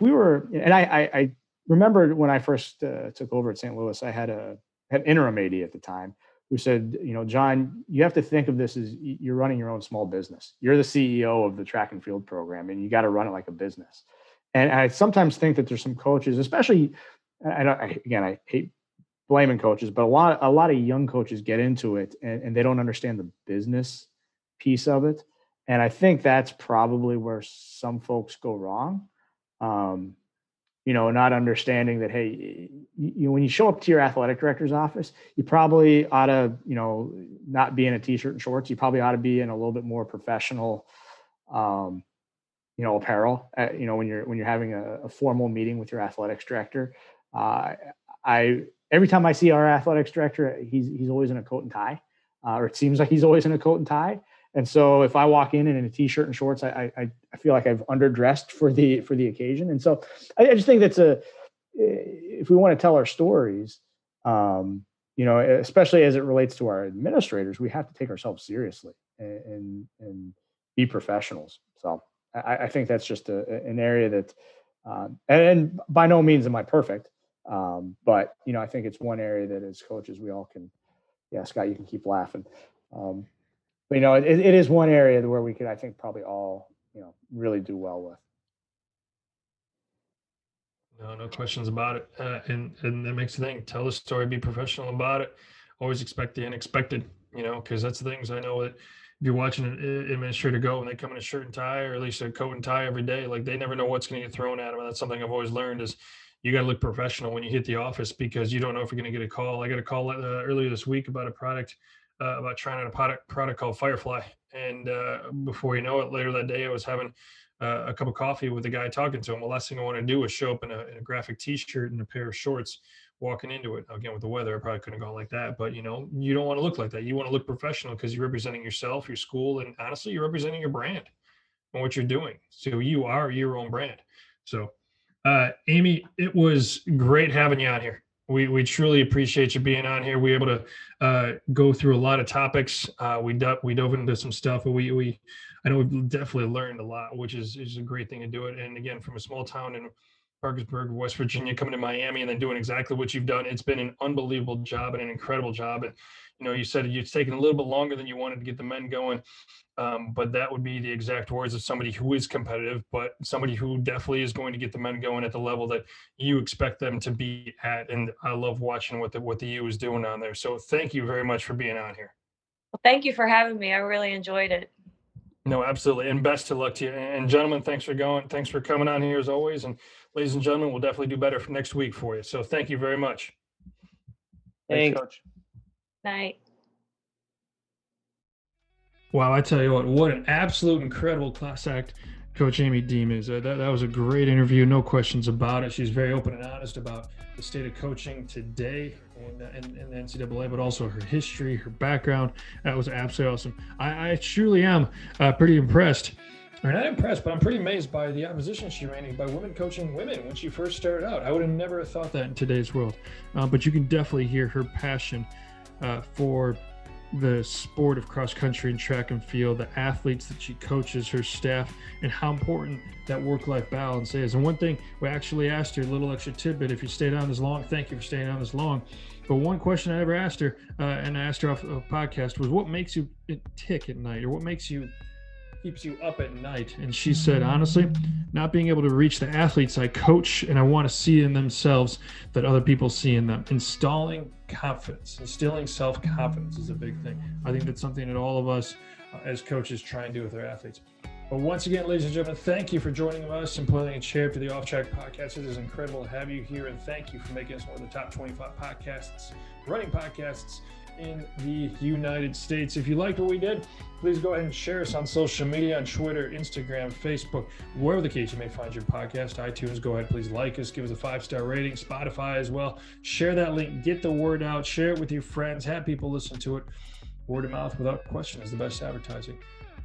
we were, and I remembered when I first took over at St. Louis, I had an interim AD at the time who said, John, you have to think of this as you're running your own small business. You're the CEO of the track and field program, and you got to run it like a business. And I sometimes think that there's some coaches, especially, I hate blaming coaches, but a lot of young coaches get into it and they don't understand the business piece of it. And I think that's probably where some folks go wrong. Not understanding that, hey, when you show up to your athletic director's office, you probably ought to, not be in a t-shirt and shorts. You probably ought to be in a little bit more professional, apparel, when you're having a formal meeting with your athletics director. every time I see our athletics director, he's always in a coat and tie, or it seems like he's always in a coat and tie. And so if I walk in a t-shirt and shorts, I feel like I've underdressed for the occasion. And so I just think that's if we want to tell our stories, especially as it relates to our administrators, we have to take ourselves seriously and be professionals. So I think that's just an area that, and by no means am I perfect. But I think it's one area that as coaches, we all can, Scott, you can keep laughing. But it is one area where we could, I think, probably all, really do well with. No questions about it. And that makes the thing, tell the story, be professional about it. Always expect the unexpected, because that's the things I know that if you're watching an administrator go and they come in a shirt and tie, or at least a coat and tie every day, like they never know what's going to get thrown at them. And that's something I've always learned is you got to look professional when you hit the office, because you don't know if you're going to get a call. I got a call earlier this week about a product, about trying out a product called Firefly. And before you know it, later that day, I was having a cup of coffee with the guy talking to him. The last thing I want to do is show up in a graphic t-shirt and a pair of shorts walking into it. Again, with the weather, I probably couldn't go like that, but you don't want to look like that. You want to look professional because you're representing yourself, your school, and honestly, you're representing your brand and what you're doing. So you are your own brand. So Amy, it was great having you on here. We truly appreciate you being on here. We were able to go through a lot of topics. We dove into some stuff, but I know we've definitely learned a lot, which is a great thing to do it. And again, from a small town in Parkersburg, West Virginia, coming to Miami and then doing exactly what you've done, it's been an unbelievable job and an incredible job. And you said it's taken a little bit longer than you wanted to get the men going, but that would be the exact words of somebody who is competitive, but somebody who definitely is going to get the men going at the level that you expect them to be at. And I love watching what the U is doing on there. So thank you very much for being on here. Well, thank you for having me. I really enjoyed it. No, absolutely. And best of luck to you. And gentlemen, thanks for coming on here as always. And ladies and gentlemen, we'll definitely do better for next week for you. So thank you very much. Thanks, Coach. Night. Wow, I tell you what an absolute incredible class act Coach Amy Deem is. That was a great interview, no questions about it. She's very open and honest about the state of coaching today and the NCAA, but also her history, her background. That was absolutely awesome. I truly am pretty impressed. I mean, not impressed, but I'm pretty amazed by the opposition she ran by women coaching women when she first started out. I would have never thought that in today's world, but you can definitely hear her passion for the sport of cross country and track and field, the athletes that she coaches, her staff, and how important that work-life balance is. And one thing we actually asked her, a little extra tidbit, if you stayed on this long, thank you for staying on this long. But one question I never asked her, and I asked her off a podcast, was what makes you tick at night, or what keeps you up at night? And she said, honestly, not being able to reach the athletes I coach and I want to see in themselves that other people see in them. Installing confidence, instilling self-confidence is a big thing. I think that's something that all of us as coaches try and do with our athletes. But once again, ladies and gentlemen, thank you for joining us and pulling a chair to the Off Track Podcast. It is incredible to have you here, and thank you for making us one of the top 25 podcasts, running podcasts in the United States. If you liked what we did, please go ahead and share us on social media, on Twitter, Instagram, Facebook, wherever the case you may find your podcast, iTunes. Go ahead, please like us, give us a 5-star rating, Spotify as well. Share that link, get the word out, share it with your friends, have people listen to it. Word of mouth without question is the best advertising.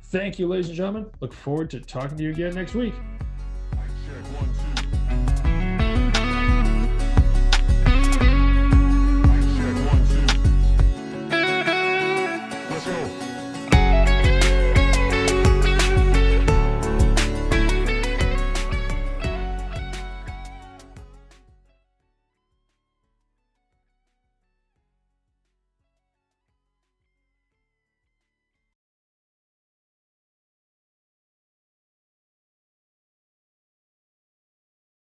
Thank you, ladies and gentlemen. Look forward to talking to you again next week.